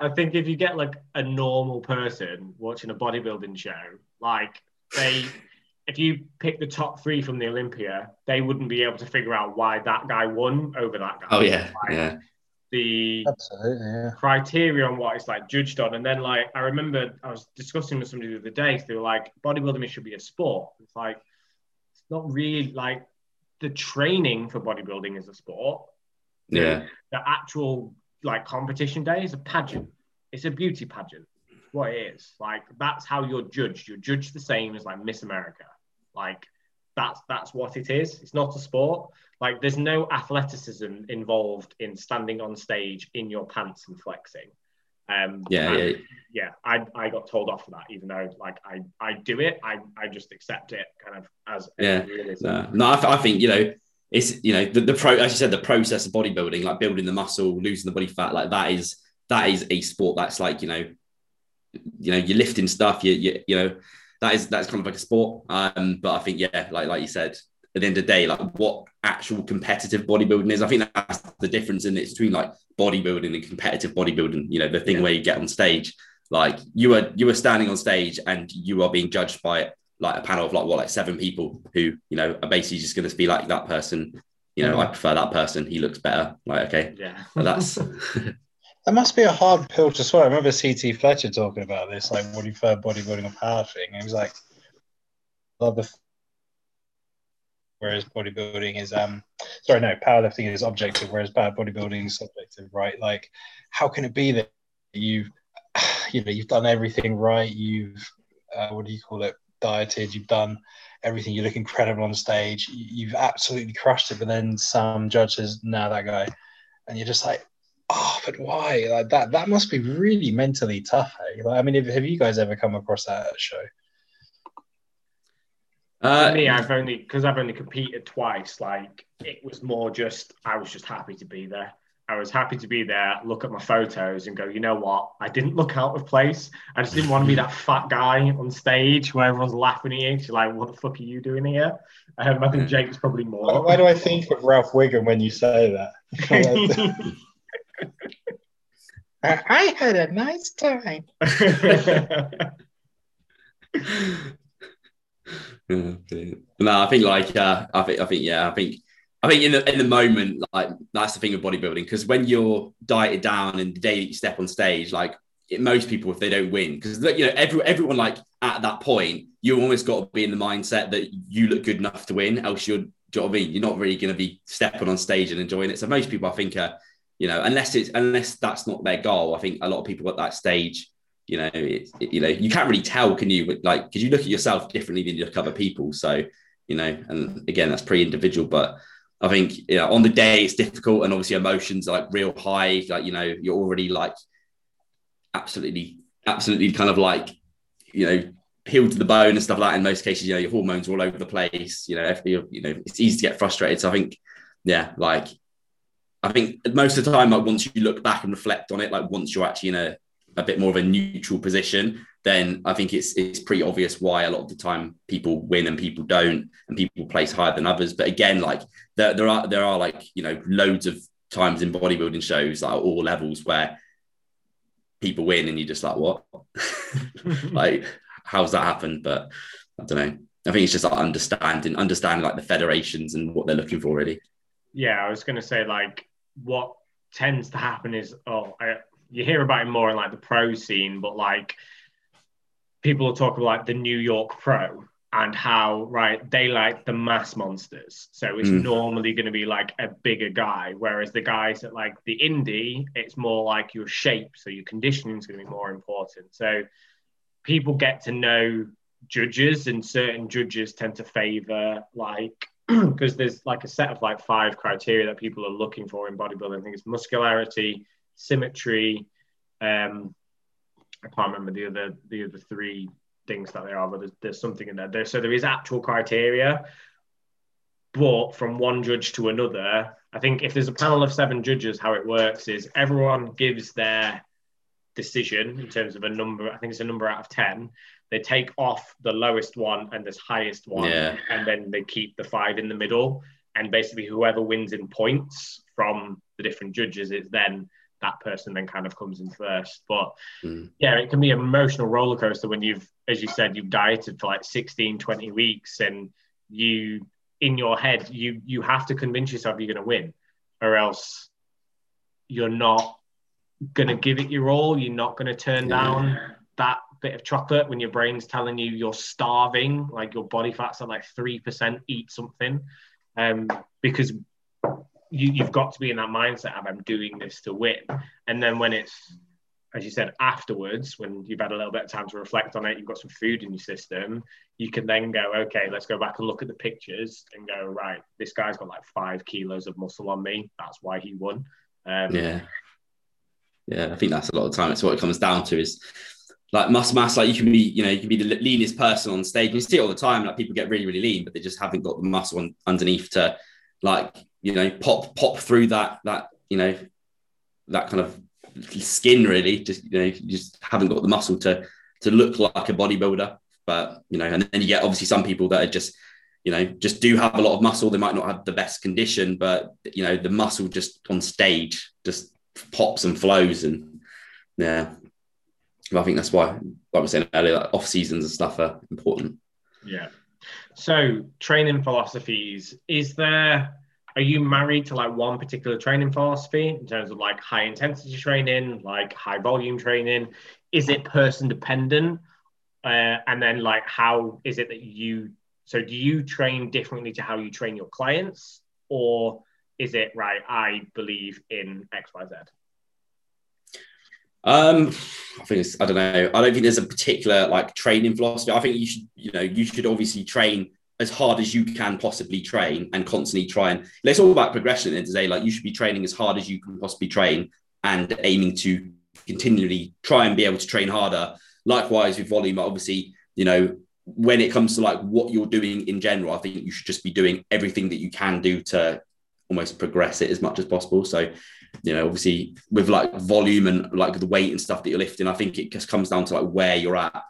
I think if you get like a normal person watching a bodybuilding show, like if you pick the top three from the Olympia, they wouldn't be able to figure out why that guy won over that guy. Oh yeah, like, yeah. The criteria on what it's like judged on. And then like, I remember I was discussing with somebody the other day, so they were like, bodybuilding should be a sport. It's like, it's not really, like the training for bodybuilding is a sport. Yeah. The actual like competition day is a pageant. It's a beauty pageant. It's what it is. Like, that's how you're judged. You're judged the same as like Miss America. Like that's what it is. It's not a sport. Like, there's no athleticism involved in standing on stage in your pants and flexing. I got told off for that, even though like I do it. I just accept it kind of as realism. No, I think, you know, it's, you know, as you said, the process of bodybuilding, like building the muscle, losing the body fat, like that is a sport. That's like, you know, you're lifting stuff. You know, that's kind of like a sport. But I think like you said, at the end of the day, like what actual competitive bodybuilding is, I think that's the difference in it between like bodybuilding and competitive bodybuilding. You know, the thing where you get on stage, like you are standing on stage and you are being judged by like a panel of like seven people who, you know, are basically just going to be like, that person, you know, I prefer that person, he looks better. Like, okay, yeah, well, that's. That must be a hard pill to swallow. I remember CT Fletcher talking about this, like, what do you prefer, bodybuilding or powerlifting? He was like, club before, whereas bodybuilding is sorry, no, powerlifting is objective, whereas bodybuilding is subjective, right? Like, how can it be that you've done everything right, you've dieted, you've done everything, you look incredible on stage, you've absolutely crushed it, but then some judge says, no, that guy, and you're just like, oh, but why? Like that must be really mentally tough, eh? Like, I mean, have you guys ever come across that at a show? I've only competed twice. Like, it was more just, I was just happy to be there. I was happy to be there, look at my photos and go, you know what? I didn't look out of place. I just didn't want to be that fat guy on stage where everyone's laughing at you. She's like, what the fuck are you doing here? I think Jake's probably more. Why do I think of Ralph Wiggum when you say that? I had a nice time. No, I think like I think in the moment, like, that's the thing with bodybuilding, because when you're dieted down and the day that you step on stage, like, most people, if they don't win, because everyone, like, at that point, you almost got to be in the mindset that you look good enough to win, else you're, do you know what I mean? You're not really going to be stepping on stage and enjoying it. So most people, I think, are, unless that's not their goal, I think a lot of people at that stage, you can't really tell, can you? Like, because you look at yourself differently than you look at other people. So, and again, that's pretty individual. But I think, on the day it's difficult, and obviously emotions are, like, real high. Like, you're already, like, absolutely kind of, like, peeled to the bone and stuff like that. In most cases, your hormones are all over the place. It's easy to get frustrated. So I think, most of the time, like, once you look back and reflect on it, like, once you're actually in a bit more of a neutral position, then I think it's pretty obvious why a lot of the time people win and people don't, and people place higher than others. But again, like, there are like, loads of times in bodybuilding shows, like, at all levels, where people win and you're just like, what? Like, how's that happened? But I don't know. I think it's just, like, understanding like the federations and what they're looking for, really. Yeah, I was going to say, like, what tends to happen is, you hear about it more in, like, the pro scene, but, like, people will talk about, like, the New York pro and how, right, they like the mass monsters. So it's normally going to be, like, a bigger guy, whereas the guys at, like, the indie, it's more like your shape. So your conditioning is going to be more important. So people get to know judges, and certain judges tend to favor, like, because there's, like, a set of, like, 5 criteria that people are looking for in bodybuilding. I think it's muscularity, symmetry, I can't remember the other 3 things that they are, but there's something in there. So there is actual criteria, but from one judge to another, I think if there's a panel of 7 judges, how it works is everyone gives their decision in terms of a number. I think it's a number out of 10. They take off the lowest one and this highest one, and then they keep the 5 in the middle. And basically, whoever wins in points from the different judges is then that person then kind of comes in first. But it can be an emotional roller coaster when you've, as you said, you've dieted for like 16, 20 weeks, and you, in your head, you have to convince yourself you're going to win, or else you're not going to give it your all. You're not going to turn down that bit of chocolate when your brain's telling you you're starving, like your body fat's at like 3%, eat something, because you've got to be in that mindset of, I'm doing this to win. And then when it's, as you said, afterwards, when you've had a little bit of time to reflect on it, you've got some food in your system, you can then go, okay, let's go back and look at the pictures and go, right, this guy's got like 5 kilos of muscle on me, that's why he won. I think that's a lot of time. It's what it comes down to, is like muscle mass. Like, you can be, you can be the leanest person on stage. You see it all the time. Like, people get really, really lean, but they just haven't got the muscle underneath to, like, pop through that, that kind of skin, really. Just, you just haven't got the muscle to look like a bodybuilder. But, and then you get obviously some people that are just, just do have a lot of muscle. They might not have the best condition, but, the muscle just on stage just pops and flows. And I think that's why, like I was saying earlier, like off seasons and stuff are important. Yeah. So training philosophies, are you married to like one particular training philosophy in terms of like high intensity training, like high volume training? Is it person dependent? And then like, how is it that you So do you train differently to how you train your clients, or is it, right, I believe in X, Y, Z? I think it's, I don't know. I don't think there's a particular like training philosophy. I think you should, you know, you should obviously train as hard as you can possibly train and constantly try and, let's all about progression at the end of the day. Like, you should be training as hard as you can possibly train and aiming to continually try and be able to train harder. Likewise with volume, obviously, you know, when it comes to like what you're doing in general, I think you should just be doing everything that you can do to almost progress it as much as possible. So, you know, obviously with like volume and like the weight and stuff that you're lifting, I think it just comes down to like where you're at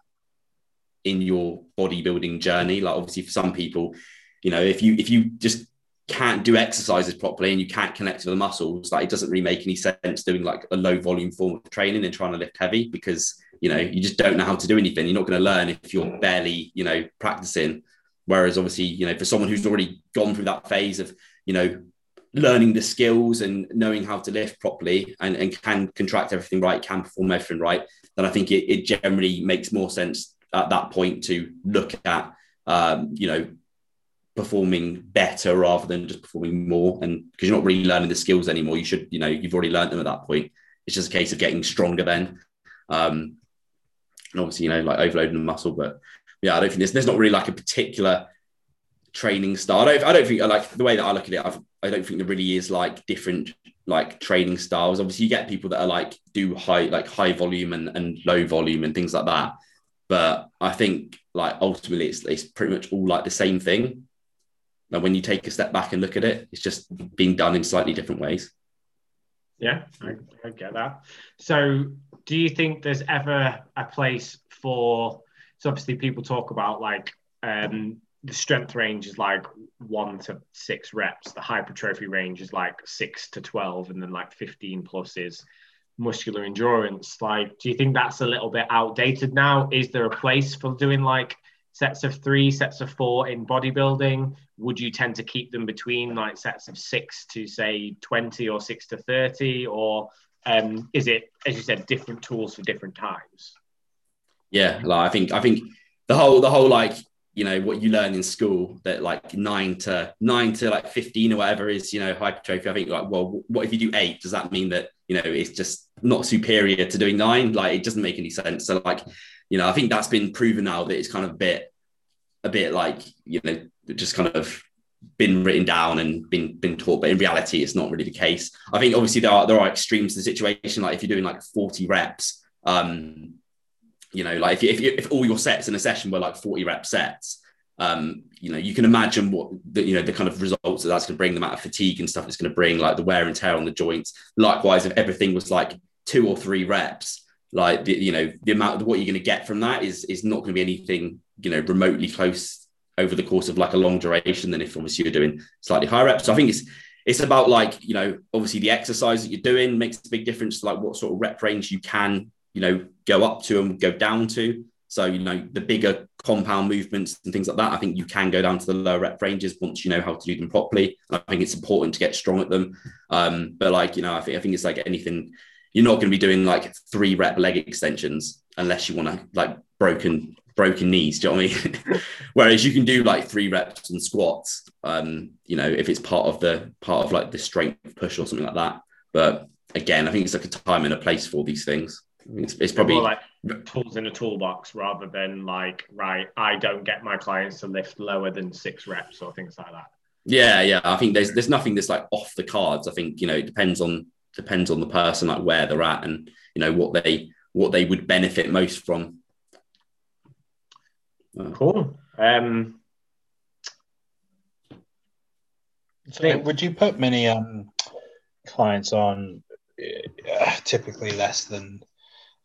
in your bodybuilding journey. Like, obviously for some people, you know, if you just can't do exercises properly and you can't connect to the muscles, like, it doesn't really make any sense doing like a low volume form of training and trying to lift heavy, because, you know, you just don't know how to do anything. You're not going to learn if you're barely, you know, practicing. Whereas obviously, you know, for someone who's already gone through that phase of, you know, learning the skills and knowing how to lift properly and can contract everything right, can perform everything right, then I think it generally makes more sense at that point to look at, you know, performing better rather than just performing more. And because you're not really learning the skills anymore, you should, you know, you've already learned them at that point. It's just a case of getting stronger then. And obviously, you know, like overloading the muscle. But yeah, I don't think there's not really like a particular training style. I don't think, like, the way that I look at it, I don't think there really is like different like training styles. Obviously you get people that are like do high volume and low volume and things like that, but I think like ultimately it's pretty much all like the same thing. Like, when you take a step back and look at it, it's just being done in slightly different ways. Yeah, I get that. So do you think there's ever a place for, so obviously people talk about like the strength range is like 1 to 6 reps. The hypertrophy range is like 6 to 12, and then like 15 plus is muscular endurance. Like, do you think that's a little bit outdated now? Is there a place for doing like sets of 3, sets of 4 in bodybuilding? Would you tend to keep them between like sets of 6 to say 20 or 6 to 30? Or is it, as you said, different tools for different times? Yeah, like I think the whole like, you know, what you learn in school that like 9 to like 15 or whatever is, you know, hypertrophy. I think like, well, what if you do 8? Does that mean that, you know, it's just not superior to doing 9? Like, it doesn't make any sense. So like, you know, I think that's been proven now that it's kind of a bit like, you know, just kind of been written down and been taught, but in reality, it's not really the case. I think obviously there are extremes to the situation. Like if you're doing like 40 reps, you know, like if all your sets in a session were like 40 rep sets, you know, you can imagine what the, you know, the kind of results that's going to bring, the amount of fatigue and stuff it's going to bring, like the wear and tear on the joints. Likewise, if everything was like 2 or 3 reps, like, the, you know, the amount of what you're going to get from that is not going to be anything, you know, remotely close over the course of like a long duration than if obviously you're doing slightly higher reps. So I think it's about like, you know, obviously the exercise that you're doing makes a big difference to like what sort of rep range you can, you know, go up to and go down to. So, you know, the bigger compound movements and things like that, I think you can go down to the lower rep ranges once you know how to do them properly. And I think it's important to get strong at them. But like, you know, I think it's like anything, you're not going to be doing like 3 rep leg extensions unless you want to like broken knees. Do you know what I mean? Whereas you can do like 3 reps and squats, you know, if it's part of like the strength push or something like that. But again, I think it's like a time and a place for these things. It's probably more like tools in a toolbox rather than like, right, I don't get my clients to lift lower than 6 reps or things like that. Yeah. I think there's nothing that's like off the cards. I think, you know, it depends on the person, like where they're at and, you know, what they would benefit most from. Cool. So would you put many clients on typically less than,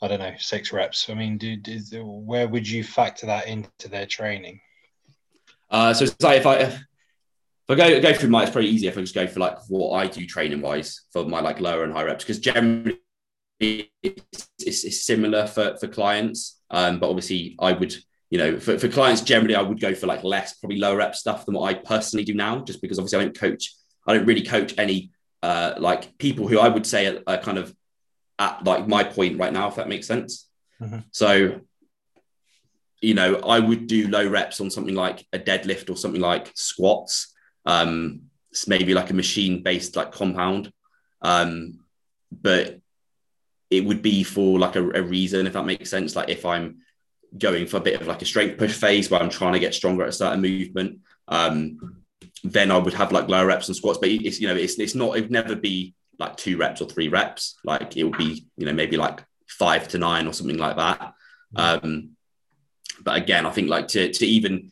I don't know, 6 reps? I mean, where would you factor that into their training? So it's like if I go through my, it's probably easier if I just go for like what I do training wise for my like lower and high reps, because generally it's similar for clients. But obviously I would, you know, for clients generally I would go for like less, probably lower rep stuff than what I personally do now, just because obviously I don't really coach any like people who I would say are kind of at like my point right now, if that makes sense. Mm-hmm. So you know, I would do low reps on something like a deadlift or something like squats. It's maybe like a machine based like compound. But it would be for like a reason, if that makes sense. Like if I'm going for a bit of like a strength push phase where I'm trying to get stronger at a certain movement, then I would have like lower reps and squats, but it's, you know, it's not, it'd never be like 2 reps or 3 reps. Like it would be, you know, maybe like 5 to 9 or something like that. But again, I think like to even,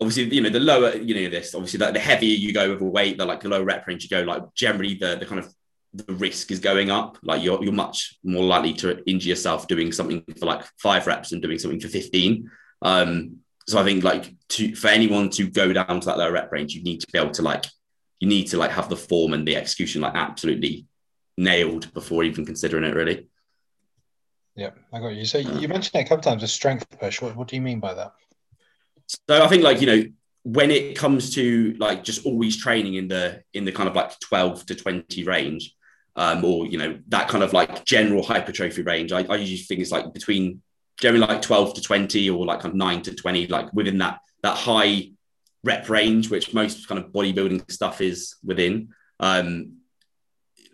obviously, you know, the lower, you know, this, obviously the heavier you go with a weight, the like the lower rep range you go, like generally the kind of the risk is going up. Like you're much more likely to injure yourself doing something for like 5 reps and doing something for 15. So I think like for anyone to go down to that lower rep range, you need to be able to like, you need to like have the form and the execution like absolutely nailed before even considering it, really. Yeah, I got you. So you mentioned it a couple times, a strength push. What do you mean by that? So I think like, you know, when it comes to like just always training in the kind of like 12 to 20 range, or, you know, that kind of like general hypertrophy range, I usually think it's like between generally like 12 to 20 or like kind of 9 to 20, like within that high rep range, which most kind of bodybuilding stuff is within.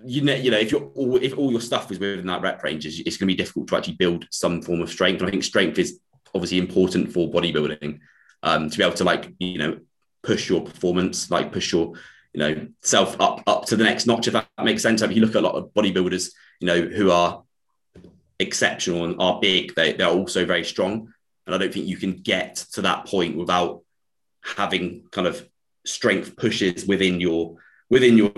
You know, if all your stuff is within that rep range, it's going to be difficult to actually build some form of strength. And I think strength is obviously important for bodybuilding, to be able to like, you know, push your performance, like push your, you know, self up to the next notch, if that makes sense. I mean, you look at a lot of bodybuilders, you know, who are exceptional and are big, they're also very strong. And I don't think you can get to that point without having kind of strength pushes within your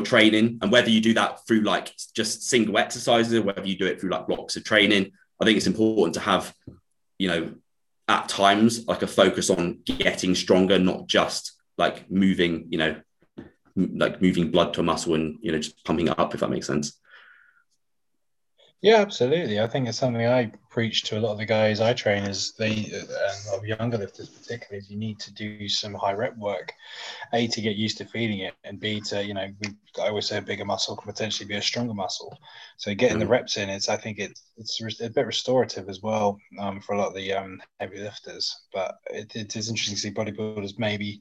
training. And whether you do that through like just single exercises, or whether you do it through like blocks of training, I think it's important to have, you know, at times like a focus on getting stronger, not just like moving, you know, like moving blood to a muscle and, you know, just pumping it up, if that makes sense. Yeah, absolutely. I think it's something I preach to a lot of the guys I train is a lot of younger lifters particularly, is you need to do some high rep work, A, to get used to feeling it, and B, to, you know, I always say a bigger muscle can potentially be a stronger muscle. So getting the reps in, I think it's a bit restorative as well, for a lot of the heavy lifters. But it is interesting to see bodybuilders maybe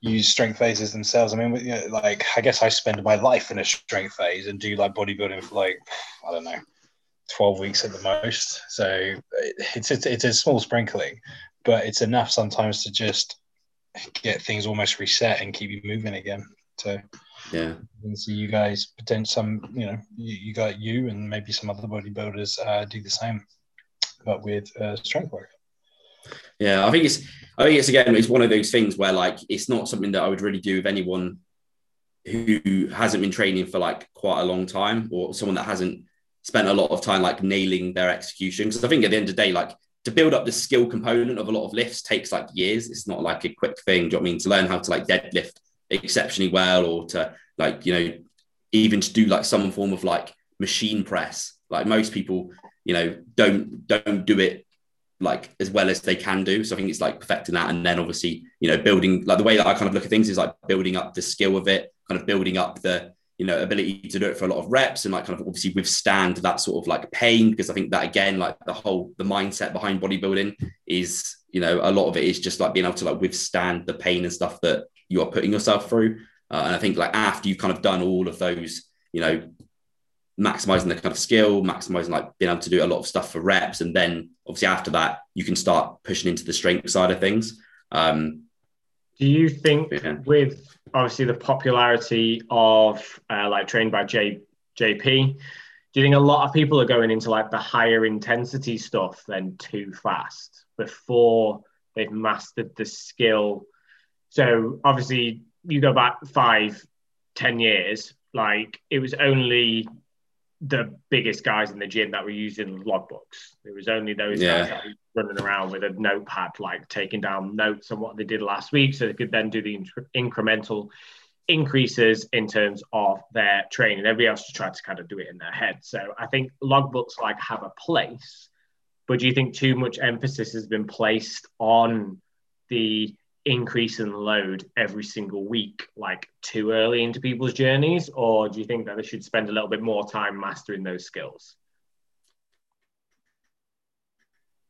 use strength phases themselves. I mean, you know, like, I guess I spend my life in a strength phase and do like bodybuilding for like, I don't know, 12 weeks at the most. So it's a small sprinkling, but it's enough sometimes to just get things almost reset and keep you moving again. So yeah, so you guys you got you and maybe some other bodybuilders do the same, but with strength work. Yeah, I think it's again, it's one of those things where like it's not something that I would really do with anyone who hasn't been training for like quite a long time, or someone that hasn't spent a lot of time like nailing their execution. Because I think at the end of the day, like to build up the skill component of a lot of lifts takes like years. It's not like a quick thing. Do you know what I mean? To learn how to like deadlift exceptionally well, or to like, you know, even to do like some form of like machine press. Like most people, you know, don't do it like as well as they can do. So I think it's like perfecting that. And then obviously, you know, building, like the way that I kind of look at things is like building up the skill of it, kind of building up the, you know, ability to do it for a lot of reps and like kind of obviously withstand that sort of like pain. Because I think that again, like the mindset behind bodybuilding is, you know, a lot of it is just like being able to like withstand the pain and stuff that you are putting yourself through. And I think like after you've kind of done all of those, you know, maximizing the kind of skill, maximizing like being able to do a lot of stuff for reps. And then obviously after that, you can start pushing into the strength side of things. Do you think with obviously the popularity of like Trained by JP, do you think a lot of people are going into like the higher intensity stuff then too fast before they've mastered the skill? So obviously you go back 5-10 years, like it was only the biggest guys in the gym that were using logbooks. It was only those guys that were running around with a notepad, like taking down notes on what they did last week, so they could then do the incremental increases in terms of their training. Everybody else just tried to kind of do it in their head. So I think logbooks like have a place, but do you think too much emphasis has been placed on the increase in load every single week, like too early into people's journeys? Or do you think that they should spend a little bit more time mastering those skills?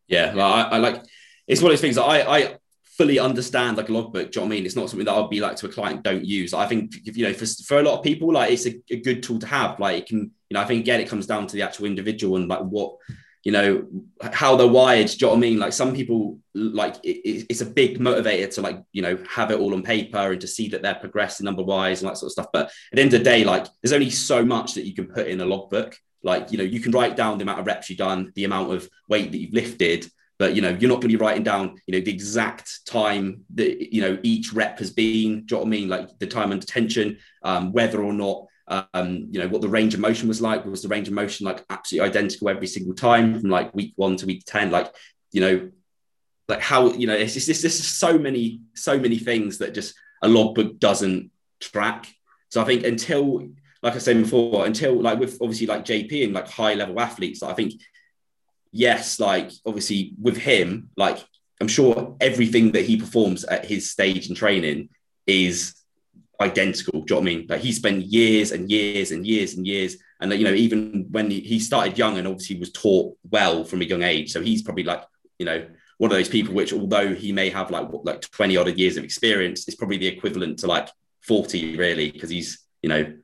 Yeah, I like it's one of those things that I fully understand, like a logbook. Do you know what I mean? It's not something that I'll be like to a client, don't use. I think, you know, for a lot of people, like it's a good tool to have. Like it can, you know, I think again, it comes down to the actual individual and like what, you know, how they're wired. Do you know what I mean? Like some people, like it's a big motivator to like, you know, have it all on paper and to see that they're progressing number wise and that sort of stuff. But at the end of the day, like there's only so much that you can put in a logbook. Like, you know, you can write down the amount of reps you've done, the amount of weight that you've lifted, but, you know, you're not going to be writing down, you know, the exact time that, you know, each rep has been, do you know what I mean? Like the time under tension, whether or not, you know, what the range of motion was like. Was the range of motion like absolutely identical every single time from like week 1 to week 10? Like, you know, like how, you know, it's just, there's just so many things that just a logbook doesn't track. So I think until, like I said before, until like with obviously like JP and like high level athletes, I think, yes, like obviously with him, like I'm sure everything that he performs at his stage in training is identical. Do you know what I mean? Like he spent years and years and years and years. And you know, even when he started young and obviously was taught well from a young age. So he's probably like, you know, one of those people, which although he may have like what, like 20 odd years of experience, is probably the equivalent to like 40 really. Cause he's, you know,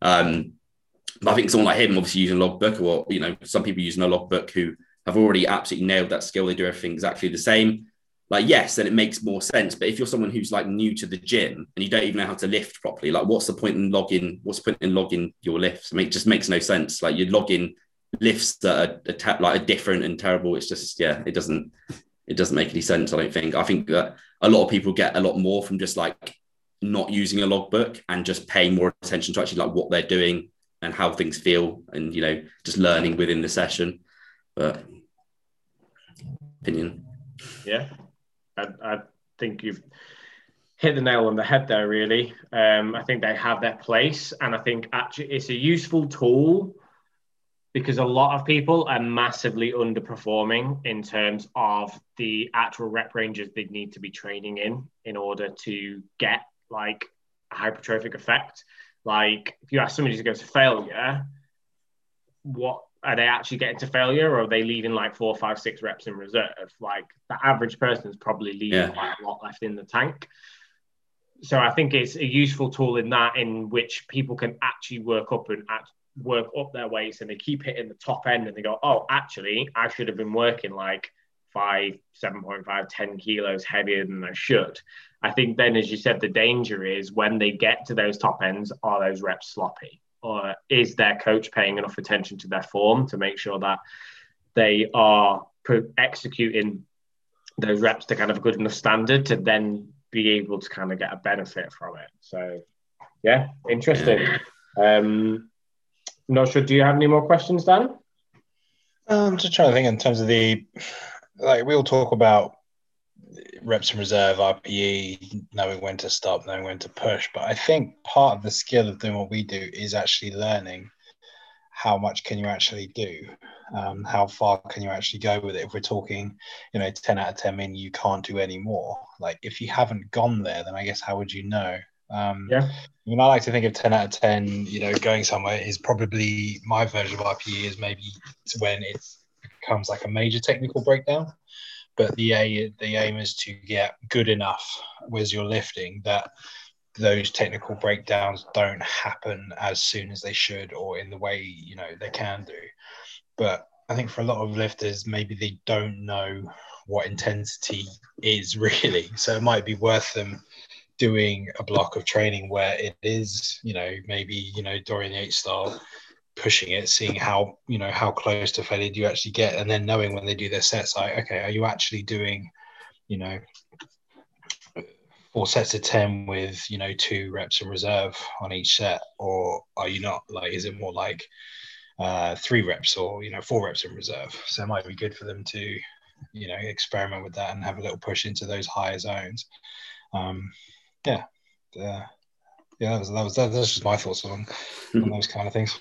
but I think someone like him obviously using a logbook, or, you know, some people using a logbook who have already absolutely nailed that skill. They do everything exactly the same. Like, yes, then it makes more sense. But if you're someone who's like new to the gym and you don't even know how to lift properly, like what's the point in logging? What's the point in logging your lifts? I mean, it just makes no sense. Like you're logging lifts that are different and terrible. It's just, yeah, it doesn't make any sense. I don't think. I think that a lot of people get a lot more from just like not using a logbook and just paying more attention to actually like what they're doing and how things feel and, you know, just learning within the session. But opinion. Yeah. I think you've hit the nail on the head there, really. I think they have their place, and I think actually it's a useful tool because a lot of people are massively underperforming in terms of the actual rep ranges they need to be training in order to get like a hypertrophic effect. Like if you ask somebody to go to failure, what are they actually getting to failure, or are they leaving like 4, 5, 6 reps in reserve? Like the average person is probably leaving quite a lot left in the tank. So I think it's a useful tool in that, in which people can actually work up their weights, and they keep hitting the top end and they go, oh, actually I should have been working like 5, 7.5, 10 kilos heavier than I should. I think then, as you said, the danger is when they get to those top ends, are those reps sloppy? Or is their coach paying enough attention to their form to make sure that they are executing those reps to kind of a good enough standard to then be able to kind of get a benefit from it? So, yeah, interesting. I'm not sure. Do you have any more questions, Dan? I'm just trying to think in terms of the, like, we all talk about reps in reserve, RPE, knowing when to stop, knowing when to push. But I think part of the skill of doing what we do is actually learning how much can you actually do, how far can you actually go with it. If we're talking, you know, 10 out of 10 men, you can't do any more. Like if you haven't gone there, then I guess how would you know? I mean, I like to think of 10 out of 10, you know, going somewhere is probably my version of RPE is maybe it's when it becomes like a major technical breakdown. But the aim is to get good enough with your lifting that those technical breakdowns don't happen as soon as they should, or in the way, you know, they can do. But I think for a lot of lifters, maybe they don't know what intensity is really. So it might be worth them doing a block of training where it is, you know, maybe, you know, Dorian Yates style, pushing it, seeing how, you know, how close to failure do you actually get, and then knowing when they do their sets, like, okay, are you actually doing, you know, 4 sets of 10 with, you know, 2 reps in reserve on each set, or are you not? Like, is it more like 3 reps or, you know, 4 reps in reserve? So it might be good for them to, you know, experiment with that and have a little push into those higher zones. That was just my thoughts on those kind of things.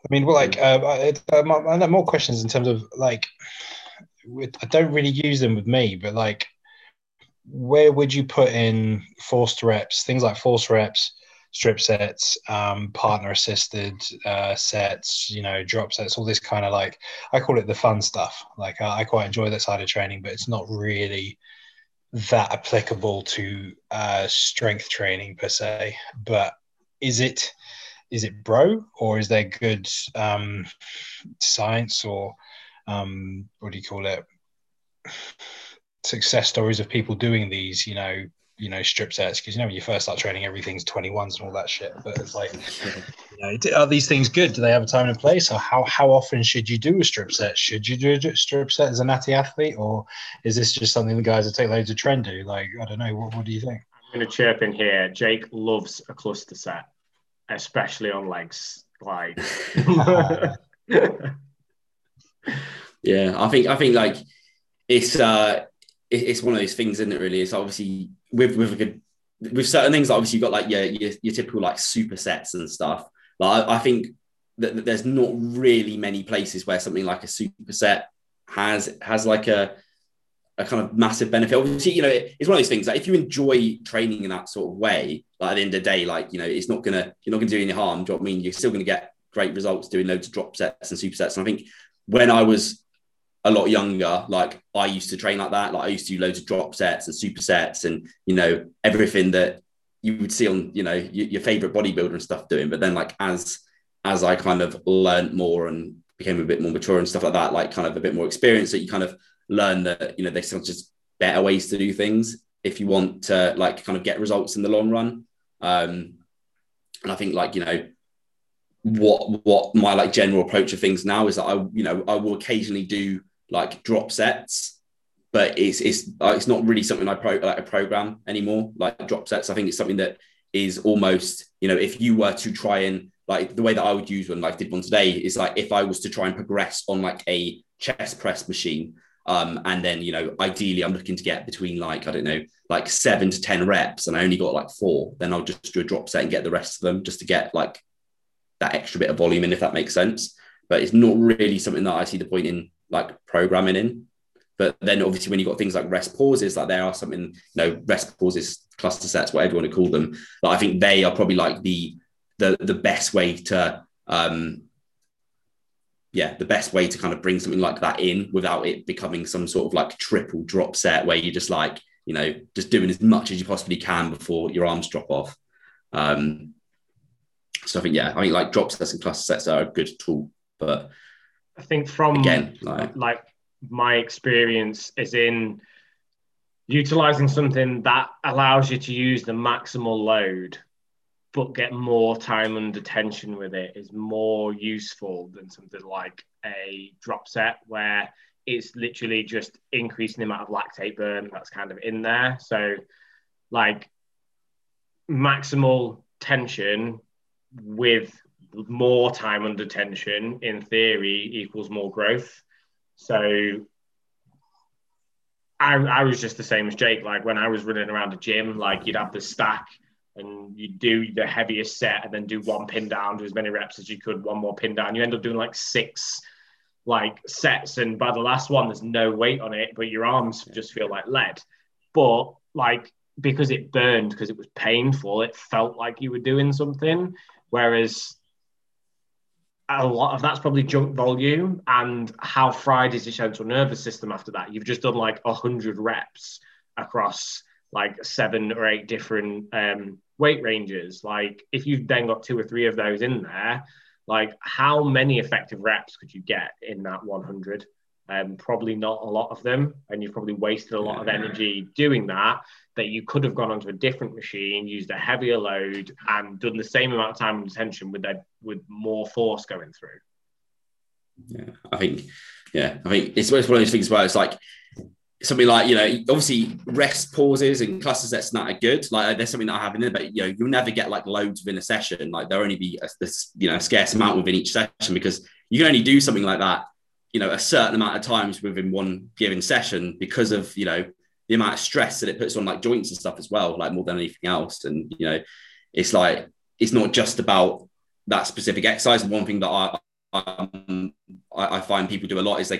I mean, well, like, I have more questions in terms of, like, I don't really use them with me, but, like, where would you put in forced reps, things like forced reps, strip sets, partner assisted sets, you know, drop sets, all this kind of, like, I call it the fun stuff. Like, I quite enjoy that side of training, but it's not really that applicable to strength training per se. But is it bro, or is there good science or what do you call it, success stories of people doing these, you know, strip sets? Because, you know, when you first start training, everything's 21s and all that shit. But it's like, you know, are these things good? Do they have a time and place? Or how often should you do a strip set? Should you do a strip set as a natty athlete, or is this just something the guys that take loads of trend do? Like, I don't know. What do you think? I'm going to chirp in here. Jake loves a cluster set, especially on legs. Like, yeah, I think like it's one of those things, isn't it? Really, it's obviously with certain things. Obviously, you've got like your typical like supersets and stuff. Like, I think that there's not really many places where something like a superset has like a kind of massive benefit. Obviously, you know, it's one of those things that, like, if you enjoy training in that sort of way, like, at the end of the day, like, you know, you're not gonna do any harm. Do you know what I mean? You're still gonna get great results doing loads of drop sets and supersets. And I think when I was a lot younger, like, I used to train like that. Like, I used to do loads of drop sets and supersets and, you know, everything that you would see on, you know, your favorite bodybuilder and stuff doing. But then, like, as I kind of learned more and became a bit more mature and stuff like that, like, kind of a bit more experience, that you kind of learn that, you know, there's just better ways to do things if you want to, like, kind of get results in the long run. And I think, like, you know, what my, like, general approach of things now is that I will occasionally do, like, drop sets, but it's not really something I program anymore. Like, drop sets, I think it's something that is almost, you know, if you were to try and, like, the way that I would use one, like I did one today, is like, if I was to try and progress on, like, a chest press machine, and then, you know, ideally I'm looking to get between, like, I don't know, like 7 to 10 reps, and I only got like 4, then I'll just do a drop set and get the rest of them just to get, like, that extra bit of volume in, if that makes sense. But it's not really something that I see the point in, like, programming in. But then obviously when you've got things like rest pauses, like, there are something, you know, rest pauses, cluster sets, whatever you want to call them, but I think they are probably like the best way to kind of bring something like that in without it becoming some sort of, like, triple drop set where you're just, like, you know, just doing as much as you possibly can before your arms drop off. So I think, yeah, I mean, like, drop sets and cluster sets are a good tool, but I think from, again, like my experience is in utilizing something that allows you to use the maximal load but get more time and attention with it is more useful than something like a drop set, where it's literally just increasing the amount of lactate burn that's kind of in there. So, like, maximal tension with more time under tension, in theory, equals more growth. So I was just the same as Jake. Like, when I was running around the gym, like, you'd have the stack and you do the heaviest set and then do one pin down, do as many reps as you could, one more pin down. You end up doing like 6, like, sets, and by the last one, there's no weight on it, but your arms just feel like lead. But, like, because it burned, because it was painful, it felt like you were doing something. Whereas a lot of that's probably junk volume, and how fried is your central nervous system after that? You've just done like 100 reps across like 7 or 8 different weight ranges. Like, if you've then got 2 or 3 of those in there, like, how many effective reps could you get in that 100? Probably not a lot of them, and you've probably wasted a lot of energy doing that you could have gone onto a different machine, used a heavier load, and done the same amount of time and attention with more force going through. I think it's one of those things where it's like something like, you know, obviously rest pauses and cluster sets and that are good. Like, there's something that I have in there, but, you know, you'll never get like loads within a session. Like, there'll only be a scarce amount within each session, because you can only do something like that, you know, a certain amount of times within one given session, because of, you know, the amount of stress that it puts on, like, joints and stuff as well, like, more than anything else. And, you know, it's like, it's not just about that specific exercise. One thing that I I find people do a lot is they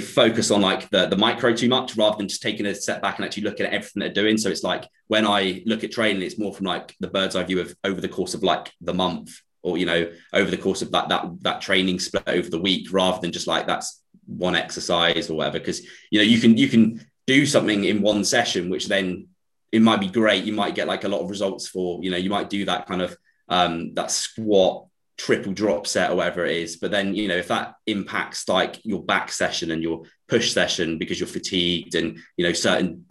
focus on like the micro too much rather than just taking a step back and actually looking at everything they're doing. So it's like when I look at training, it's more from like the bird's eye view of over the course of like the month, or, you know, over the course of that training split over the week, rather than just like that's one exercise or whatever. Because, you know, you can do something in one session, which then it might be great. You might get like a lot of results for, you know, you might do that kind of that squat triple drop set or whatever it is. But then, you know, if that impacts like your back session and your push session because you're fatigued and, you know, certain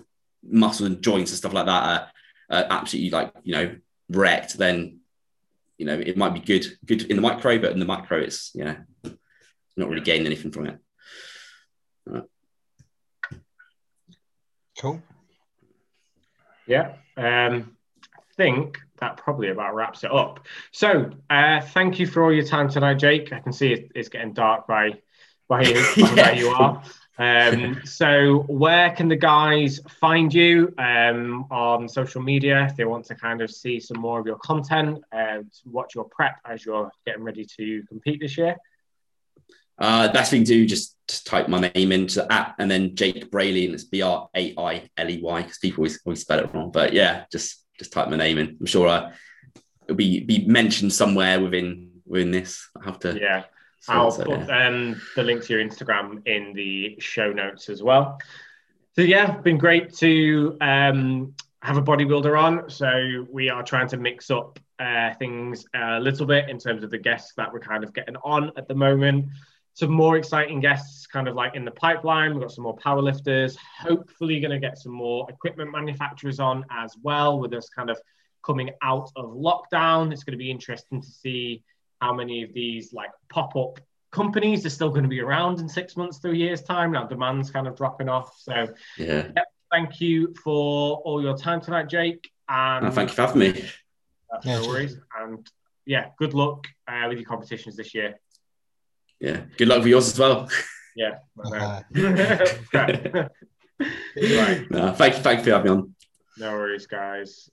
muscles and joints and stuff like that are absolutely like, you know, wrecked, then, you know, it might be good in the micro, but in the macro it's, you know, not really gaining anything from it. All right. Cool. Yeah. I think that probably about wraps it up. So thank you for all your time tonight, Jake. I can see it's getting dark by you, yeah, where you are. So where can the guys find you on social media if they want to kind of see some more of your content and watch your prep as you're getting ready to compete this year? Best thing to do, just type my name into the app and then Jake Brailey, and it's B-R-A-I-L-E-Y, because people always spell it wrong. But yeah, just type my name in. I'm sure it'll be mentioned somewhere within this. I have to. Yeah, I'll put the link to your Instagram in the show notes as well. So yeah, been great to have a bodybuilder on. So we are trying to mix up things a little bit in terms of the guests that we're kind of getting on at the moment. Some more exciting guests kind of like in the pipeline. We've got some more powerlifters, hopefully going to get some more equipment manufacturers on as well with us kind of coming out of lockdown. It's going to be interesting to see how many of these like pop-up companies are still going to be around in 6 months to a year's time. Now demand's kind of dropping off. So yeah, thank you for all your time tonight, Jake. And thank you for having me. No worries. And yeah, good luck with your competitions this year. Yeah, good luck for yours as well. Yeah. Right. No, thank you for having me on. No worries, guys.